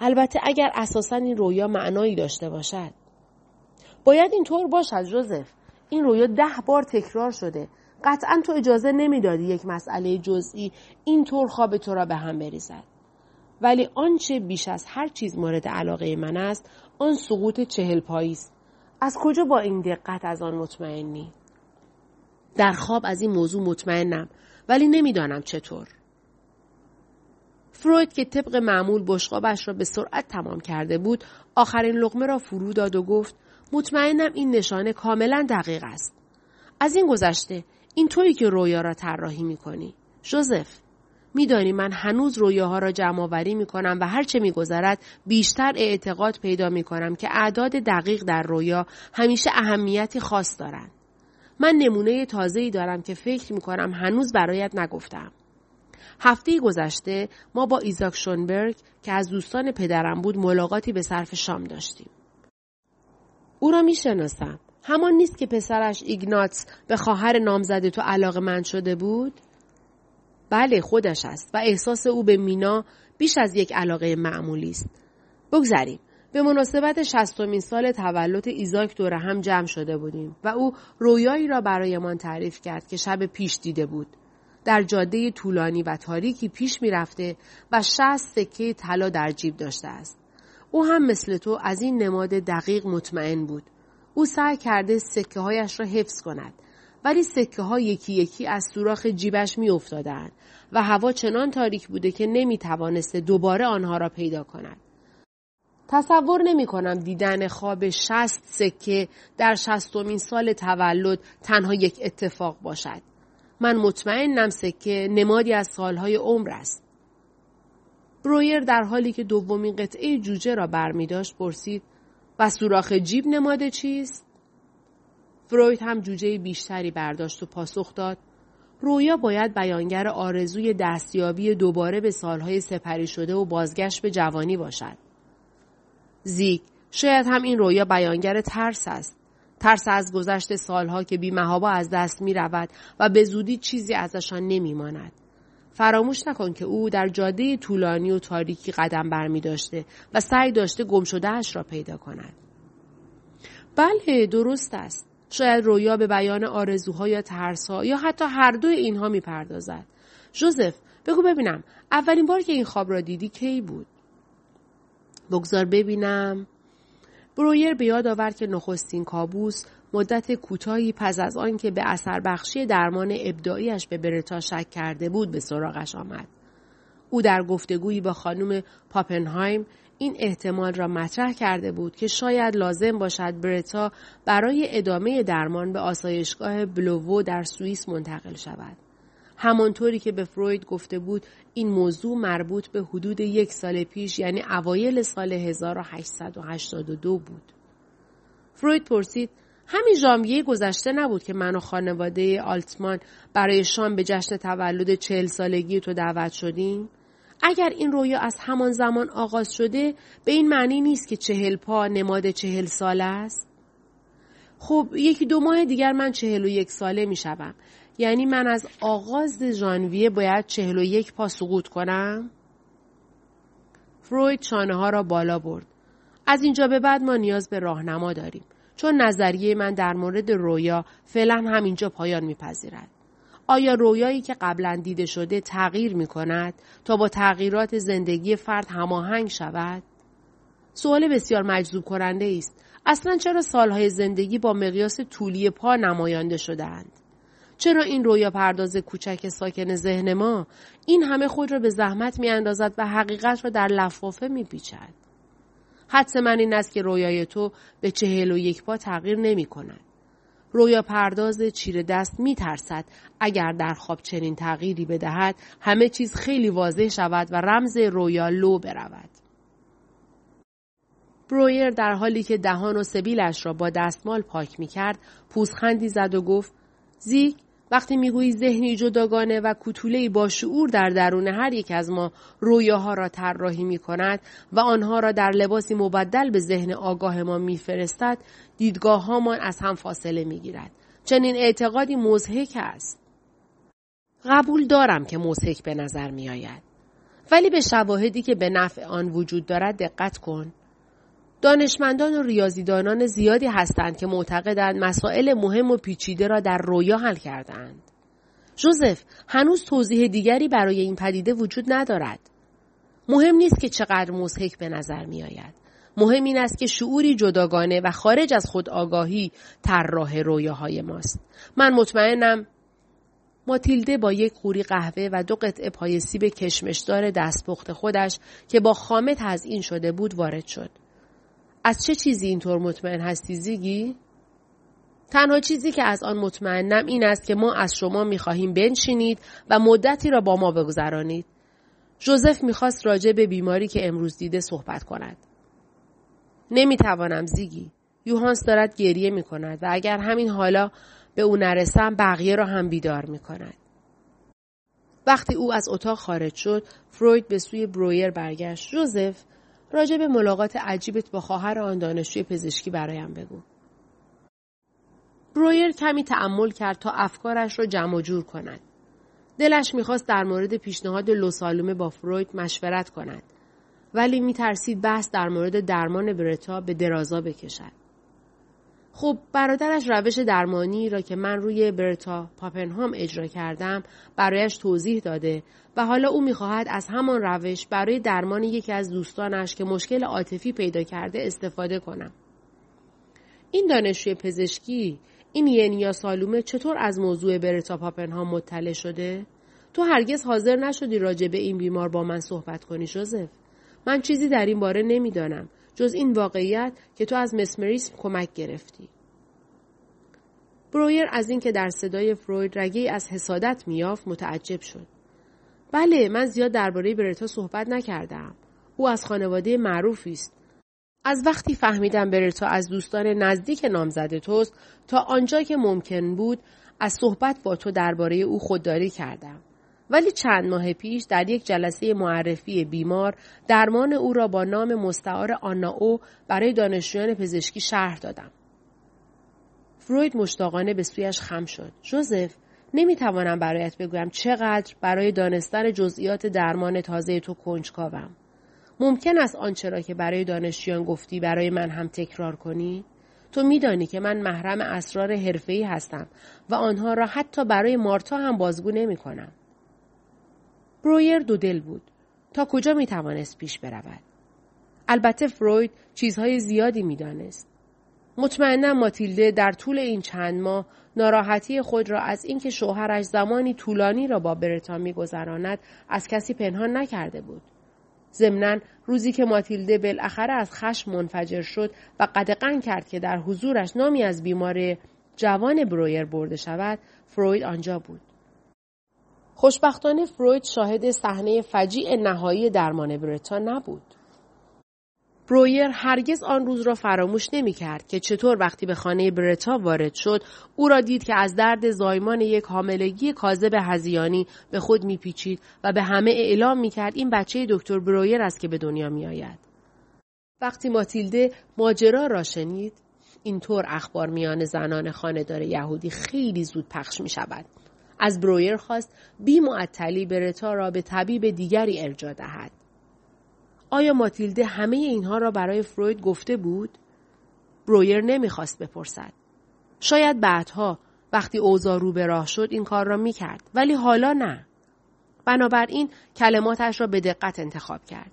البته اگر اساساً این رویا معنایی داشته باشد. باید اینطور باشد جوزف. این رویا 10 بار تکرار شده. قطعاً تو اجازه نمیدادی یک مسئله جزئی اینطور خواب تو را به هم بریزد. ولی آنچه بیش از هر چیز مورد علاقه من است، آن سقوط 40 پایی است. از کجا با این دقت از آن مطمئنی؟ در خواب از این موضوع مطمئنم ولی نمیدانم چطور. فروید که طبق معمول بشقابش را به سرعت تمام کرده بود آخرین لقمه را فرو داد و گفت مطمئنم این نشانه کاملا دقیق است. از این گذشته این تویی که رویا را طراحی میکنی. جوزف میدانی من هنوز رویاها را جمع آوری میکنم و هر چه میگذرد بیشتر اعتقاد پیدا میکنم که اعداد دقیق در رویا همیشه اهمیتی خاص دارند. من نمونه تازه‌ای دارم که فکر می‌کنم هنوز برایت نگفتم. هفته گذشته ما با ایزاک شونبرگ که از دوستان پدرم بود ملاقاتی به صرف شام داشتیم. او را میشناسم. همان نیست که پسرش ایگناتس به خواهر نامزد تو علاقه‌مند شده بود؟ بله، خودش است و احساس او به مینا بیش از یک علاقه معمولی است. بگذریم. به مناسبت 60مین سال تولد ایزاک دور هم جمع شده بودیم و او رویایی را برایمان تعریف کرد که شب پیش دیده بود. در جاده طولانی و تاریکی پیش می‌رفته و 60 سکه طلا در جیب داشته است. او هم مثل تو از این نماد دقیق مطمئن بود. او سعی کرده سکه هایش را حفظ کند، ولی سکه ها یکی یکی از سوراخ جیبش می افتادن و هوا چنان تاریک بوده که نمی توانست دوباره آنها را پیدا کند. تصور نمی کنم دیدن خواب 60 سکه در 60مین سال تولد تنها یک اتفاق باشد. من مطمئنم سکه نمادی از سالهای عمر است. برویر در حالی که دومین قطعه جوجه را برمی داشت پرسید و سوراخ جیب نماد چیست؟ فروید هم جوجه بیشتری برداشت و پاسخ داد. رویا باید بیانگر آرزوی دستیابی دوباره به سالهای سپری شده و بازگشت به جوانی باشد. زیک، شاید هم این رویا بیانگر ترس است. ترس از گذشت سالها که بی‌محابا از دست می رود و به زودی چیزی ازشان نمی ماند. فراموش نکن که او در جاده طولانی و تاریکی قدم برمی داشته و سعی داشته گم شده اش را پیدا کند. بله، درست است. شاید رویا به بیان آرزوها یا ترسها یا حتی هر دوی اینها می پردازد. جوزف، بگو ببینم اولین بار که این خواب را دیدی کی بود؟ بگذار ببینم. برویر به یاد آورد که نخستین کابوس مدت کوتاهی پس از آن که به اثر بخشی درمان ابداعیش به برتا شک کرده بود به سراغش آمد. او در گفتگویی با خانم پاپنهایم این احتمال را مطرح کرده بود که شاید لازم باشد برتا برای ادامه درمان به آسایشگاه بلوو در سوئیس منتقل شود. همانطوری که به فروید گفته بود این موضوع مربوط به حدود یک سال پیش یعنی اوایل سال 1882 بود. فروید پرسید همین ژانویه گذشته نبود که من و خانواده آلتمان برای شام به جشن تولد 40 سالگی تو دعوت شدیم؟ اگر این رویا از همان زمان آغاز شده به این معنی نیست که 40 پا نماد 40 سال است؟ خب یکی دو ماه دیگر من 41 ساله می شدم. یعنی من از آغاز ژانویه باید 41 پا سقوط کنم؟ فروید شانه ها را بالا برد. از اینجا به بعد ما نیاز به راهنما داریم. چون نظریه من در مورد رویا فعلا همینجا پایان می‌پذیرد. آیا رویایی که قبلا دیده شده تغییر می‌کند تا با تغییرات زندگی فرد هماهنگ شود؟ سوال بسیار مجذوب کننده است. اصلا چرا سالهای زندگی با مقیاس طولی پا نماینده شدند؟ چرا این رویا پرداز کوچک ساکن ذهن ما این همه خود را به زحمت می‌اندازد و حقیقت را در لفافه می‌پیچد؟ حدس من این است که رویای تو به 41 پا تغییر نمی کند. رویا پرداز چیره دست می ترسد اگر در خواب چنین تغییری بدهد همه چیز خیلی واضح شود و رمز رویا لو برود. برویر در حالی که دهان و سبیلش را با دستمال پاک می کرد پوزخندی زد و گفت زیک، وقتی میگویی ذهنی جداگانه و کتوله‌ای با شعور در درون هر یک از ما رویاها را طراحی می‌کند و آنها را در لباسی مبدل به ذهن آگاه ما می‌فرستد، دیدگاه‌هامان از هم فاصله می‌گیرد. چنین اعتقادی مضحک است. قبول دارم که مضحک به نظر می‌آید، ولی به شواهدی که به نفع آن وجود دارد دقت کن. دانشمندان و ریاضیدانان زیادی هستند که معتقدند مسائل مهم و پیچیده را در رویا حل کردند. جوزف، هنوز توضیح دیگری برای این پدیده وجود ندارد. مهم نیست که چقدر مضحک به نظر می آید. مهم این است که شعوری جداگانه و خارج از خود آگاهی طراح رویاهای ماست. من مطمئنم. ماتیلده با یک قوری قهوه و 2 قطعه پای سیب کشمشدار دستپخت خودش که با خامه تزیین شده بود وارد شد. از چه چیزی اینطور مطمئن هستی زیگی؟ تنها چیزی که از آن مطمئنم این است که ما از شما می‌خواهیم بنشینید و مدتی را با ما بگذرانید. جوزف می‌خواست راجع به بیماری که امروز دیده صحبت کند. نمی‌توانم زیگی. یوهانس دارد گریه می‌کند و اگر همین حالا به او نرسم بقیه را هم بیدار می‌کند. وقتی او از اتاق خارج شد، فروید به سوی برویر برگشت. جوزف، راجع به ملاقات عجیبت با خواهر آن دانشجوی پزشکی برایم بگو. برویر کمی تأمل کرد تا افکارش را جمع و جور کند. دلش می‌خواست در مورد پیشنهاد لو سالومه با فروید مشورت کند، ولی می‌ترسید بحث در مورد درمان برتا به درازا بکشد. خب، برادرش روش درمانی را که من روی برتا پاپنهام اجرا کردم برایش توضیح داده و حالا او می‌خواهد از همان روش برای درمان یکی از دوستانش که مشکل عاطفی پیدا کرده استفاده کنم. این دانشجوی پزشکی، این ینیا سالومه، چطور از موضوع برتا پاپنهام مطلع شده؟ تو هرگز حاضر نشدی راجع به این بیمار با من صحبت کنی جوزف. من چیزی در این باره نمی‌دانم جز این واقعیت که تو از مسمریسم کمک گرفتی. برویر از اینکه در صدای فروید رگه‌ای از حسادت می‌یافت متعجب شد. بله، من زیاد درباره برتا صحبت نکردم. او از خانواده معروفی است. از وقتی فهمیدم برتا از دوستان نزدیک نامزد توست تا آنجا که ممکن بود از صحبت با تو درباره او خودداری کردم. ولی چند ماه پیش در یک جلسه معرفی بیمار درمان او را با نام مستعار آنا او برای دانشجویان پزشکی شرح دادم. فروید مشتاقانه به سویش خم شد. جوزف، نمیتوانم برایت بگویم چقدر برای دانستن جزئیات درمان تازه تو کنجکاوم. ممکن است آنچه را که برای دانشجویان گفتی برای من هم تکرار کنی؟ تو میدانی که من محرم اسرار حرفه‌ای هستم و آنها را حتی برای مارتا هم بازگو نمی‌کنم. برویر دودل بود. تا کجا می توانست پیش برود؟ البته فروید چیزهای زیادی می دانست. مطمئنا ماتیلده در طول این چند ماه ناراحتی خود را از اینکه شوهرش زمانی طولانی را با برتا می گذراند از کسی پنهان نکرده بود. ضمناً روزی که ماتیلده بالاخره از خشم منفجر شد و قدغن کرد که در حضورش نامی از بیمار جوان برویر برده شود، فروید آنجا بود. خوشبختانه فروید شاهد صحنه فجیع نهایی درمان برتا نبود. برویر هرگز آن روز را فراموش نمی کرد که چطور وقتی به خانه برتا وارد شد او را دید که از درد زایمان یک حاملگی کاذب هذیانی به خود می پیچید و به همه اعلام می کرد این بچه دکتر برویر است که به دنیا می آید. وقتی ماتیلده ماجرا را شنید، اینطور اخبار میان زنان خانه‌دار یهودی خیلی زود پخش می شود. از برویر خواست بی معطلی برتا را به طبیب دیگری ارجاع دهد. آیا ماتیلده همه اینها را برای فروید گفته بود؟ برویر نمیخواست بپرسد. شاید بعدها وقتی اوضاع رو به راه شد این کار را میکرد، ولی حالا نه. بنابراین کلماتش را به دقت انتخاب کرد.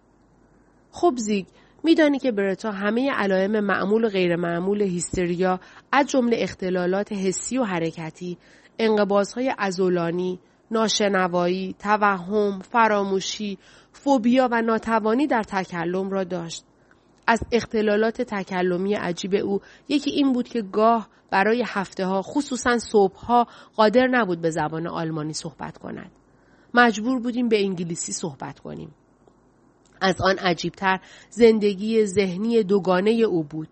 خب زیگ، میدانی که برتا همه علائم معمول و غیر معمول هیستریا از جمله اختلالات حسی و حرکتی، انقباض‌های عضلانی، ناشنوایی، توهم، فراموشی، فوبیا و ناتوانی در تکلم را داشت. از اختلالات تکلمی عجیب او یکی این بود که گاه برای هفته‌ها، خصوصاً صبح‌ها، قادر نبود به زبان آلمانی صحبت کند. مجبور بودیم به انگلیسی صحبت کنیم. از آن عجیب‌تر زندگی ذهنی دوگانه او بود.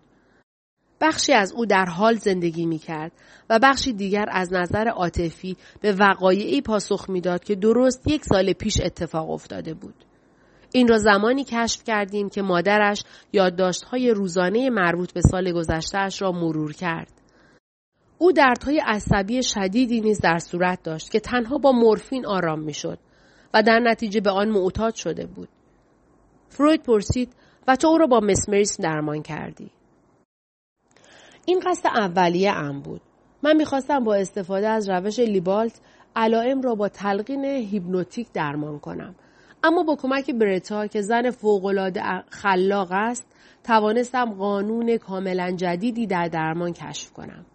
بخشی از او در حال زندگی می کرد و بخشی دیگر از نظر عاطفی به وقایعی پاسخ می داد که درست یک سال پیش اتفاق افتاده بود. این را زمانی کشف کردیم که مادرش یادداشت‌های روزانه مربوط به سال گذشته‌اش را مرور کرد. او دردهای عصبی شدیدی نیز در صورت داشت که تنها با مورفین آرام می شد و در نتیجه به آن معتاد شده بود. فروید پرسید و تو او را با مسمریسم درمان کردی؟ این قصد اولیه ام بود. من میخواستم با استفاده از روش لیبالت علائم را با تلقین هیپنوتیک درمان کنم. اما با کمک برتا که زن فوق‌العاده خلاق است، توانستم قانون کاملا جدیدی در درمان کشف کنم.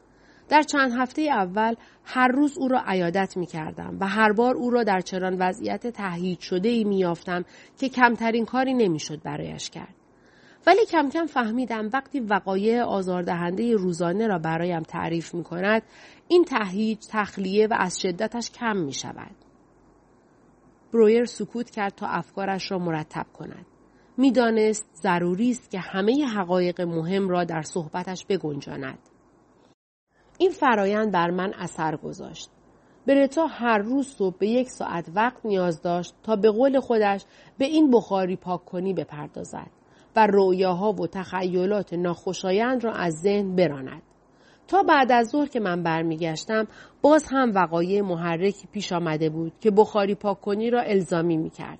در چند هفته اول هر روز او را عیادت میکردم و هر بار او را در چنان وضعیت تهییج شده‌ای میافتم که کمترین کاری نمیشد برایش کرد. ولی کم کم فهمیدم وقتی وقایع آزاردهنده روزانه را برایم تعریف می کند، این تهییج، تخلیه و از شدتش کم می شود. برویر سکوت کرد تا افکارش را مرتب کند. می دانست ضروری است که همه حقایق مهم را در صحبتش بگنجاند. این فرایند بر من اثر گذاشت. برتا هر روز صبح به 1 ساعت وقت نیاز داشت تا به قول خودش به این بخاری پاک کنی بپردازد و رویاها و تخیلات ناخوشایند را از ذهن براند. تا بعد از ظهر که من برمیگشتم باز هم وقایع محرکی پیش آمده بود که بخاری پاک کنی را الزامی میکرد.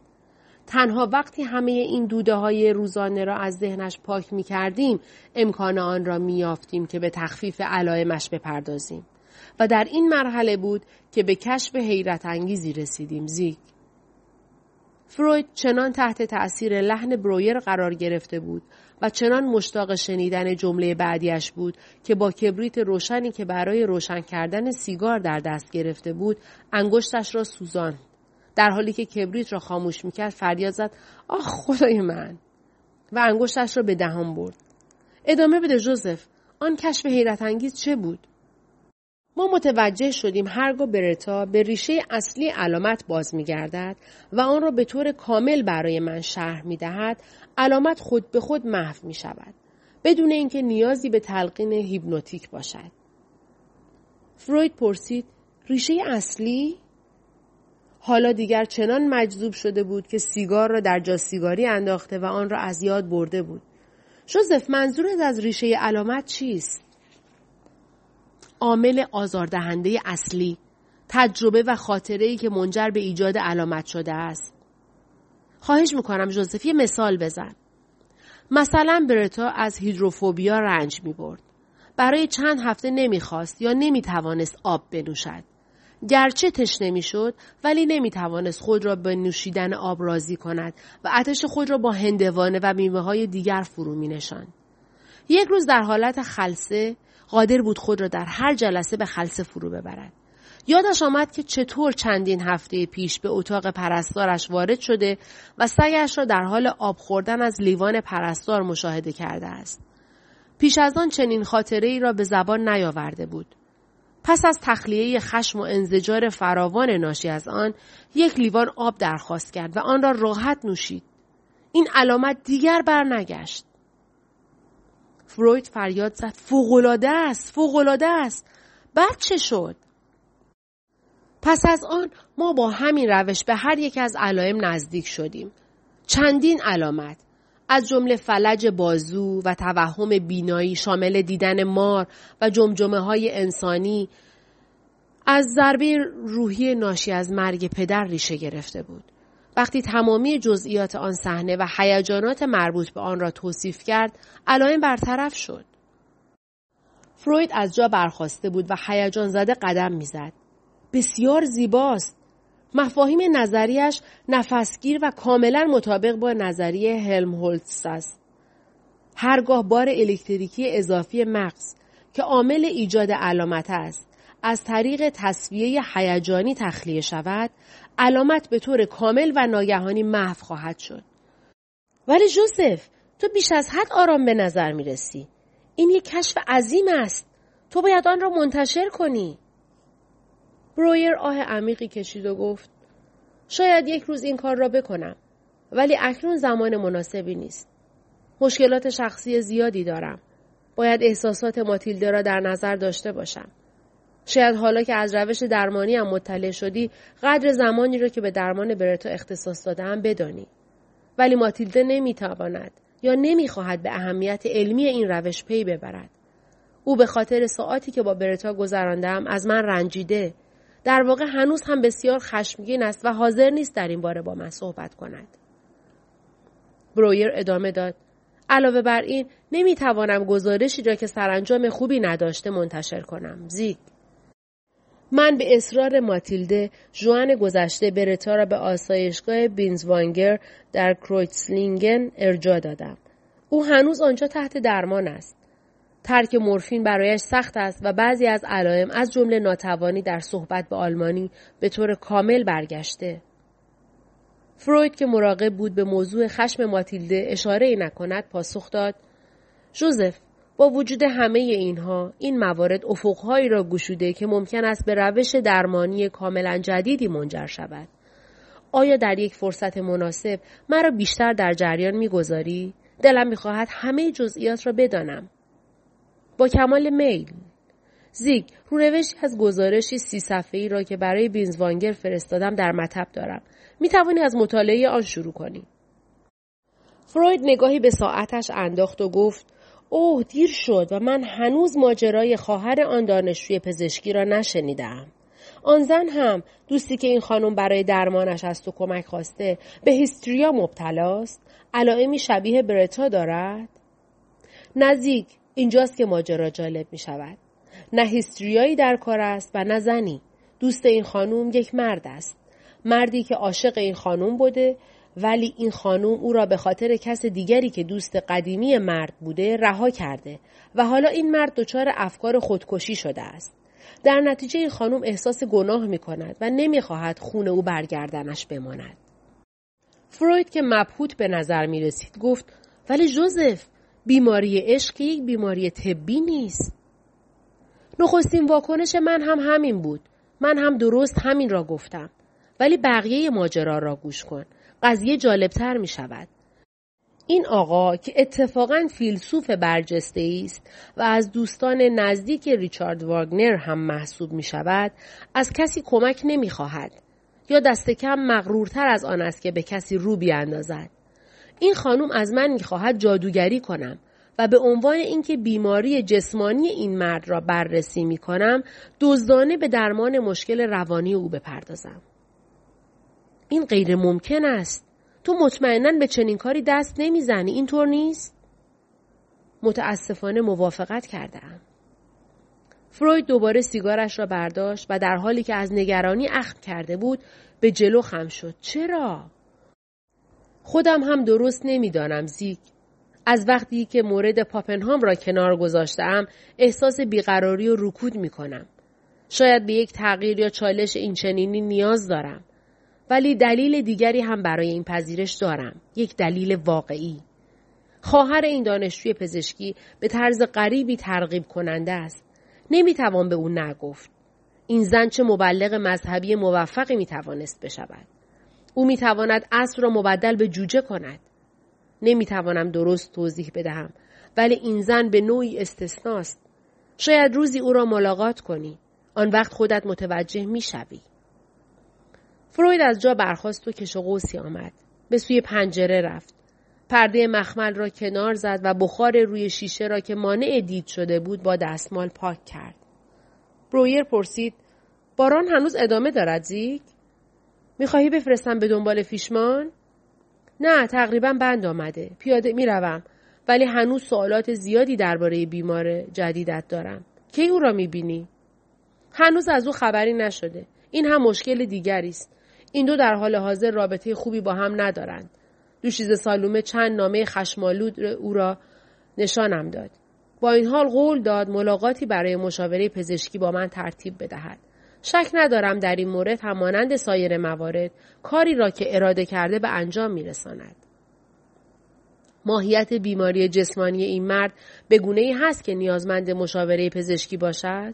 تنها وقتی همه این دوده های روزانه را از ذهنش پاک میکردیم امکان آن را میافتیم که به تخفیف علائمش بپردازیم. و در این مرحله بود که به کشف حیرت انگیزی رسیدیم. زیگ فروید چنان تحت تأثیر لحن برویر قرار گرفته بود و چنان مشتاق شنیدن جمله بعدیش بود که با کبریت روشنی که برای روشن کردن سیگار در دست گرفته بود انگشتش را سوزاند. در حالی که کبریت را خاموش میکرد فریاد زد آه خدای من و انگشتش را به دهان برد. ادامه بده جوزف، آن کشف حیرت انگیز چه بود؟ ما متوجه شدیم هرگاه برتا به ریشه اصلی علامت باز می‌گردد و آن را به طور کامل برای من شرح می‌دهد، علامت خود به خود محو می‌شود بدون اینکه نیازی به تلقین هیپنوتیک باشد. فروید پرسید ریشه اصلی؟ حالا دیگر چنان مجذوب شده بود که سیگار را در جا سیگاری انداخته و آن را از یاد برده بود. جوزف منظورت از ریشه علامت چیست؟ عامل آزاردهنده اصلی، تجربه و خاطره‌ای که منجر به ایجاد علامت شده است. خواهش میکنم جوزفی مثال بزن. مثلا برتا از هیدروفوبیا رنج میبرد. برای چند هفته نمیخواست یا نمیتوانست آب بنوشد. گرچه تشنه میشد ولی نمیتوانست خود را به نوشیدن آب راضی کند و آتش خود را با هندوانه و میوه‌های دیگر فرو مینشاند. یک روز در حالت خلسه قادر بود خود را در هر جلسه به خلسه فرو ببرد. یادش آمد که چطور چندین هفته پیش به اتاق پرستارش وارد شده و سگش را در حال آب خوردن از لیوان پرستار مشاهده کرده است. پیش از آن چنین خاطره‌ای را به زبان نیاورده بود. پس از تخلیه خشم و انزجار فراوان ناشی از آن، یک لیوان آب درخواست کرد و آن را راحت نوشید. این علامت دیگر برنگشت. فروید فریاد زد فوق‌العاده است، فوق‌العاده است. بعد چه شد؟ پس از آن ما با همین روش به هر یک از علائم نزدیک شدیم. چندین علامت از جمله فلج بازو و توهم بینایی شامل دیدن مار و جمجمه‌های انسانی از ضربه روحی ناشی از مرگ پدر ریشه گرفته بود. وقتی تمامی جزئیات آن صحنه و هیجانات مربوط به آن را توصیف کرد، علائم برطرف شد. فروید از جا برخاسته بود و هیجان زده قدم می‌زد. بسیار زیباست. مفاهیم نظریش نفسگیر و کاملا مطابق با نظریه هلمهولتز است. هرگاه بار الکتریکی اضافی مغز که عامل ایجاد علامت است، از طریق تصفیه هیجانی تخلیه شود، علامت به طور کامل و ناگهانی محو خواهد شد. ولی جوزف، تو بیش از حد آرام به نظر می رسی. این یک کشف عظیم است. تو باید آن را منتشر کنی. برویر آه عمیقی کشید و گفت شاید یک روز این کار را بکنم، ولی اکنون زمان مناسبی نیست. مشکلات شخصی زیادی دارم. باید احساسات ماتیلده را در نظر داشته باشم. شاید حالا که از روش درمانی هم مطلع شدی قدر زمانی را که به درمان برتا اختصاص داده هم بدانی. ولی ماتیلده نمیتواند یا نمیخواهد به اهمیت علمی این روش پی ببرد. او به خاطر ساعاتی که با برتا گذراندم از من رنجیده. در واقع هنوز هم بسیار خشمگین است و حاضر نیست در این باره با من صحبت کند. برویر ادامه داد. علاوه بر این نمیتوانم گزارشی را که سرانجام خوبی نداشته منتشر کنم. زیگ. من به اصرار ماتیلده ژوئن گذشته برتا را به آسایشگاه بینزوانگر در کرویتسلینگن ارجاع دادم. او هنوز آنجا تحت درمان است. ترک مورفین برایش سخت است و بعضی از علائم از جمله ناتوانی در صحبت به آلمانی به طور کامل برگشته. فروید که مراقب بود به موضوع خشم ماتیلده اشاره‌ای نکند پاسخ داد: جوزف، با وجود همه اینها، این موارد افقهایی را گشوده که ممکن است به روش درمانی کاملا جدیدی منجر شود. آیا در یک فرصت مناسب مرا بیشتر در جریان می‌گذاری؟ دلم می‌خواهد همه جزئیات را بدانم. با کمال میل. زیگ، رونوشت از گزارشی 30 صفحه‌ای را که برای بینزوانگر فرستادم در مطب دارم. می‌توانی از مطالعه آن شروع کنی. فروید نگاهی به ساعتش انداخت و گفت: اوه دیر شد و من هنوز ماجرای خواهر آن دانشجوی پزشکی را نشنیدم. آن زن هم دوستی که این خانم برای درمانش از تو کمک خواسته به هیستریا مبتلاست. علائمی شبیه برتا دارد. نزدیک اینجاست که ماجرا جالب می شود. نه هیستریایی در کار است و نه زنی. دوست این خانم یک مرد است. مردی که عاشق این خانم بوده ولی این خانم او را به خاطر کس دیگری که دوست قدیمی مرد بوده رها کرده و حالا این مرد دچار افکار خودکشی شده است. در نتیجه این خانم احساس گناه می کند و نمی خواهد خون او برگردنش بماند. فروید که مبهوت به نظر می رسید گفت: ولی جوزف، بیماری عشق یک بیماری طبی نیست. نخستین واکنش من هم همین بود. من هم درست همین را گفتم. ولی بقیه ماجرا را گوش کن. قضیه جالبتر می شود. این آقا که اتفاقاً فیلسوف برجسته است و از دوستان نزدیک ریچارد واگنر هم محسوب می شود، از کسی کمک نمی خواهد. یا دست کم مغرورتر از آن است که به کسی رو بیاندازد. این خانم از من می‌خواهد جادوگری کنم و به عنوان اینکه بیماری جسمانی این مرد را بررسی می‌کنم، دزدانه به درمان مشکل روانی او بپردازم. این غیر ممکن است. تو مطمئناً به چنین کاری دست نمی‌زنی، اینطور نیست؟ متأسفانه موافقت کردم. فروید دوباره سیگارش را برداشت و در حالی که از نگرانی اخم کرده بود، به جلو خم شد. چرا؟ خودم هم درست نمیدانم زیگ. از وقتی که مورد پاپنهام را کنار گذاشتم، احساس بیقراری و رکود میکنم. شاید به یک تغییر یا چالش این چنینی نیاز دارم. ولی دلیل دیگری هم برای این پذیرش دارم. یک دلیل واقعی. خواهر این دانشجوی پزشکی به طرز غریبی ترغیب کننده است. نمیتوان به او نگفت. این زن چه مبلغ مذهبی موفقی میتوانست بشود. او میتواند اسب را مبدل به جوجه کند. نمیتوانم درست توضیح بدهم، ولی این زن به نوعی استثناست. شاید روزی او را ملاقات کنی. آن وقت خودت متوجه میشوی. فروید از جا برخاست و کش و قوسی آمد. به سوی پنجره رفت. پرده مخمل را کنار زد و بخار روی شیشه را که مانع دید شده بود با دستمال پاک کرد. برویر پرسید: باران هنوز ادامه دارد زیگ؟ میخواهی بفرستم به دنبال فیشمان؟ نه، تقریبا بند آمده. پیاده میروم، ولی هنوز سوالات زیادی درباره بیمار جدیدت دارم. کی او را میبینی؟ هنوز از او خبری نشده. این هم مشکل دیگری است. این دو در حال حاضر رابطه خوبی با هم ندارند. دوشیزه سالومه چند نامه خشمالود او را نشانم داد. با این حال قول داد ملاقاتی برای مشاوره پزشکی با من ترتیب بدهد. شک ندارم در این مورد همانند سایر موارد کاری را که اراده کرده به انجام می‌رساند. ماهیت بیماری جسمانی این مرد به گونه‌ای هست که نیازمند مشاوره پزشکی باشد؟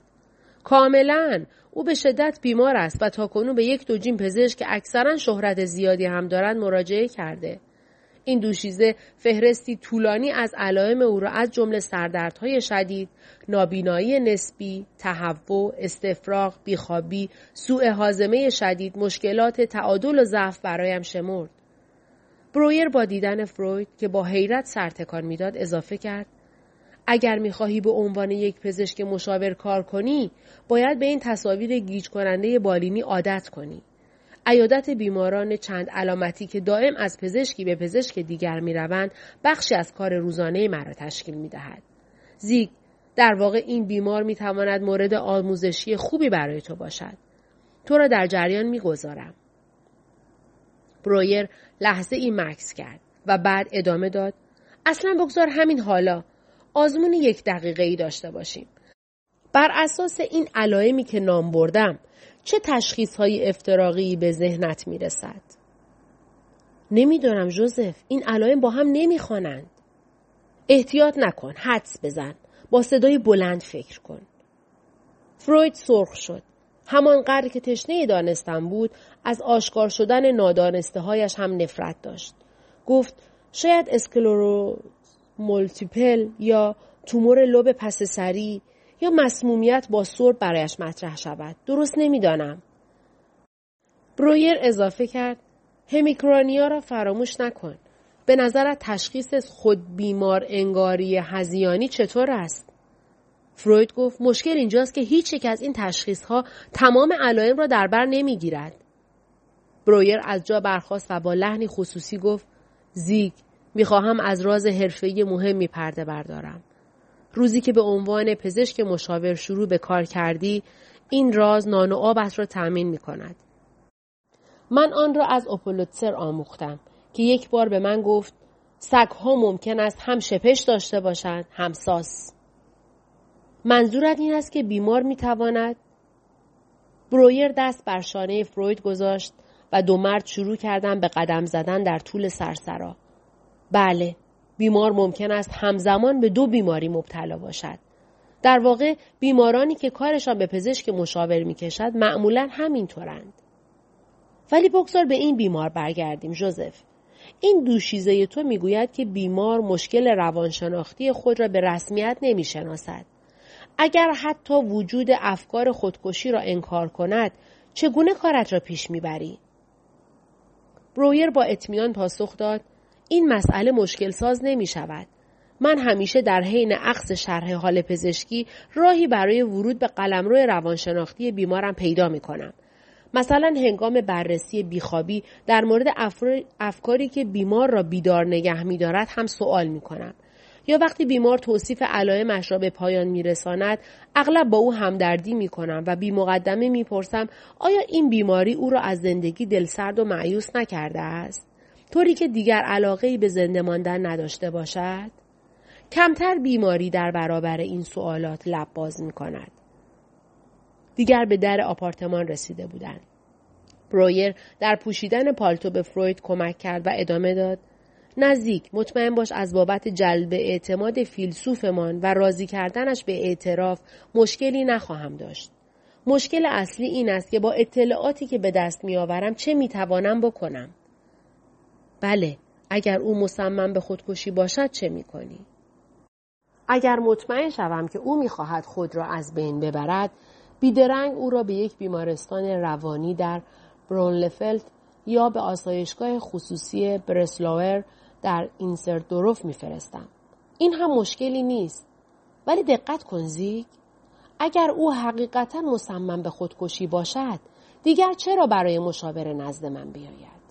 کاملاً. او به شدت بیمار است و تاکنون به یک دوجین پزشک که اکثراً شهرت زیادی هم دارند مراجعه کرده. این دوشیزه فهرستی طولانی از علائم او را از جمله سردردهای شدید، نابینایی نسبی، تهوع، استفراغ، بیخوابی، سوء هاضمه شدید، مشکلات تعادل و ضعف برایم شمرد. برویر با دیدن فروید که با حیرت سرتکان میداد اضافه کرد: اگر میخواهی به عنوان یک پزشک مشاور کار کنی، باید به این تصاویر گیج کننده بالینی عادت کنی. عیادت بیماران چند علامتی که دائم از پزشکی به پزشک دیگر میروند بخشی از کار روزانه مرا تشکیل میدهد. زیگ، در واقع این بیمار میتواند مورد آموزشی خوبی برای تو باشد. تو را در جریان میگذارم. برویر لحظه ای مکث کرد و بعد ادامه داد: اصلا بگذار همین حالا آزمون 1 دقیقه ای داشته باشیم. بر اساس این علائمی که نام بردم، چه تشخیص‌های افتراقی به ذهنت میرسد؟ نمیدونم جوزف، این علائم با هم نمیخوانند. احتیاط نکن، حدس بزن، با صدای بلند فکر کن. فروید سرخ شد. همانقدر که تشنه دانستن بود، از آشکار شدن نادانسته‌هایش هم نفرت داشت. گفت: شاید اسکلروز مولتیپل یا تومور لوب پس سری یا مسمومیت با سرب برایش مطرح شود. درست نمیدانم. برویر اضافه کرد: همیکرانیا را فراموش نکن. به نظرت تشخیص خود بیمار انگاری هذیانی چطور است؟ فروید گفت: مشکل اینجاست که هیچ یک از این تشخیص‌ها تمام علائم را در بر نمی‌گیرد. برویر از جا برخاست و با لحنی خصوصی گفت: زیگ، می‌خواهم از راز حرفه‌ای مهمی پرده بردارم. روزی که به عنوان پزشک مشاور شروع به کار کردی، این راز نان و آبت را تأمین می‌کند. من آن را از اپولوتسر آموختم که یک بار به من گفت: سگ‌ها ممکن است هم شپش داشته باشند، هم ساس. منظورت این است که بیمار میتواند؟ برویر دست بر شانه فروید گذاشت و دو مرد شروع کردند به قدم زدن در طول سرسرا. بله، بیمار ممکن است همزمان به دو بیماری مبتلا باشد. در واقع بیمارانی که کارشان به پزشک مشاور میکشد معمولاً همینطورند. ولی بگذار به این بیمار برگردیم. جوزف، این دوشیزه تو میگوید که بیمار مشکل روانشناختی خود را به رسمیت نمیشناسد. اگر حتی وجود افکار خودکشی را انکار کند، چگونه کارت را پیش میبری؟ برویر با اطمینان پاسخ داد: این مسئله مشکل ساز نمی شود. من همیشه در حین اخذ شرح حال پزشکی راهی برای ورود به قلمرو روانشناختی بیمارم پیدا می کنم. مثلا هنگام بررسی بیخوابی در مورد افکاری که بیمار را بیدار نگه می دارد هم سوال می کنم. یا وقتی بیمار توصیف علائمش را به پایان می‌رساند، اغلب با او همدردی می‌کنم و بی مقدمه می‌پرسم آیا این بیماری او را از زندگی دلسرد و مایوس نکرده است، طوری که دیگر علاقه‌ای به زنده ماندن نداشته باشد؟ کمتر بیماری در برابر این سوالات لب باز می‌کند. دیگر به در آپارتمان رسیده بودند. برویر در پوشیدن پالتو به فروید کمک کرد و ادامه داد: نزدیک، مطمئن باش از بابت جلب اعتماد فیلسوفمان و راضی کردنش به اعتراف مشکلی نخواهم داشت. مشکل اصلی این است که با اطلاعاتی که به دست می‌آورم چه می‌توانم بکنم؟ بله، اگر او مصمم به خودکشی باشد چه می‌کنی؟ اگر مطمئن شوم که او می‌خواهد خود را از بین ببرد، بیدرنگ او را به یک بیمارستان روانی در برونلفلد یا به آسایشگاه خصوصی برسلاور در اینسردورف میفرستم. این هم مشکلی نیست. ولی دقت کن زیگ، اگر او حقیقتاً مصمم به خودکشی باشد، دیگر چرا برای مشاوره نزد من بیاید؟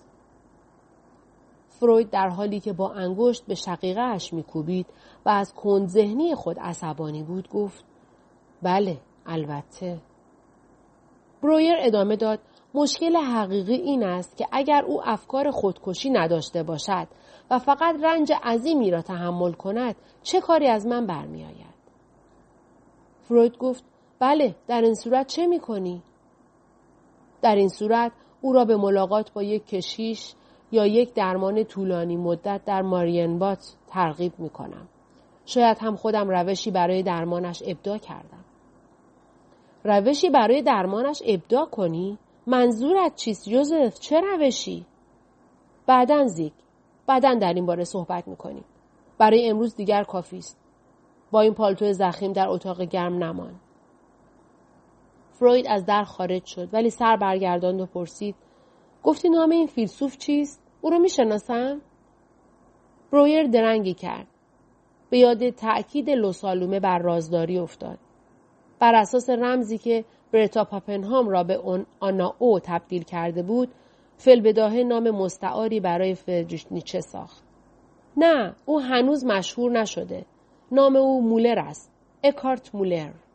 فروید در حالی که با انگشت به شقیقه اش میکوبید و از کندذهنی خود عصبانی بود گفت: بله، البته. برویر ادامه داد: مشکل حقیقی این است که اگر او افکار خودکشی نداشته باشد و فقط رنج عظیمی را تحمل کند، چه کاری از من برمی آید؟ فروید گفت: بله، در این صورت چه می کنی؟ در این صورت او را به ملاقات با یک کشیش یا یک درمان طولانی مدت در مارینبات ترغیب می کنم. شاید هم خودم روشی برای درمانش ابداع کردم. روشی برای درمانش ابداع کنی؟ منظورت چیست جوزف؟ چه روشی؟ بعدن زیگ، بعدن در این باره صحبت میکنیم. برای امروز دیگر کافیست. با این پالتو زخیم در اتاق گرم نمان. فروید از در خارج شد ولی سر برگرداند و پرسید: گفتی نام این فیلسوف چیست؟ او رو میشناسم؟ برویر درنگی کرد. به یاد تأکید لو سالومه بر رازداری افتاد. بر اساس رمزی که برتا پاپنهام را به آنا او تبدیل کرده بود، فی‌البداهه نام مستعاری برای فردریش نیچه ساخت. نه، او هنوز مشهور نشده. نام او مولر است. اکارت مولر.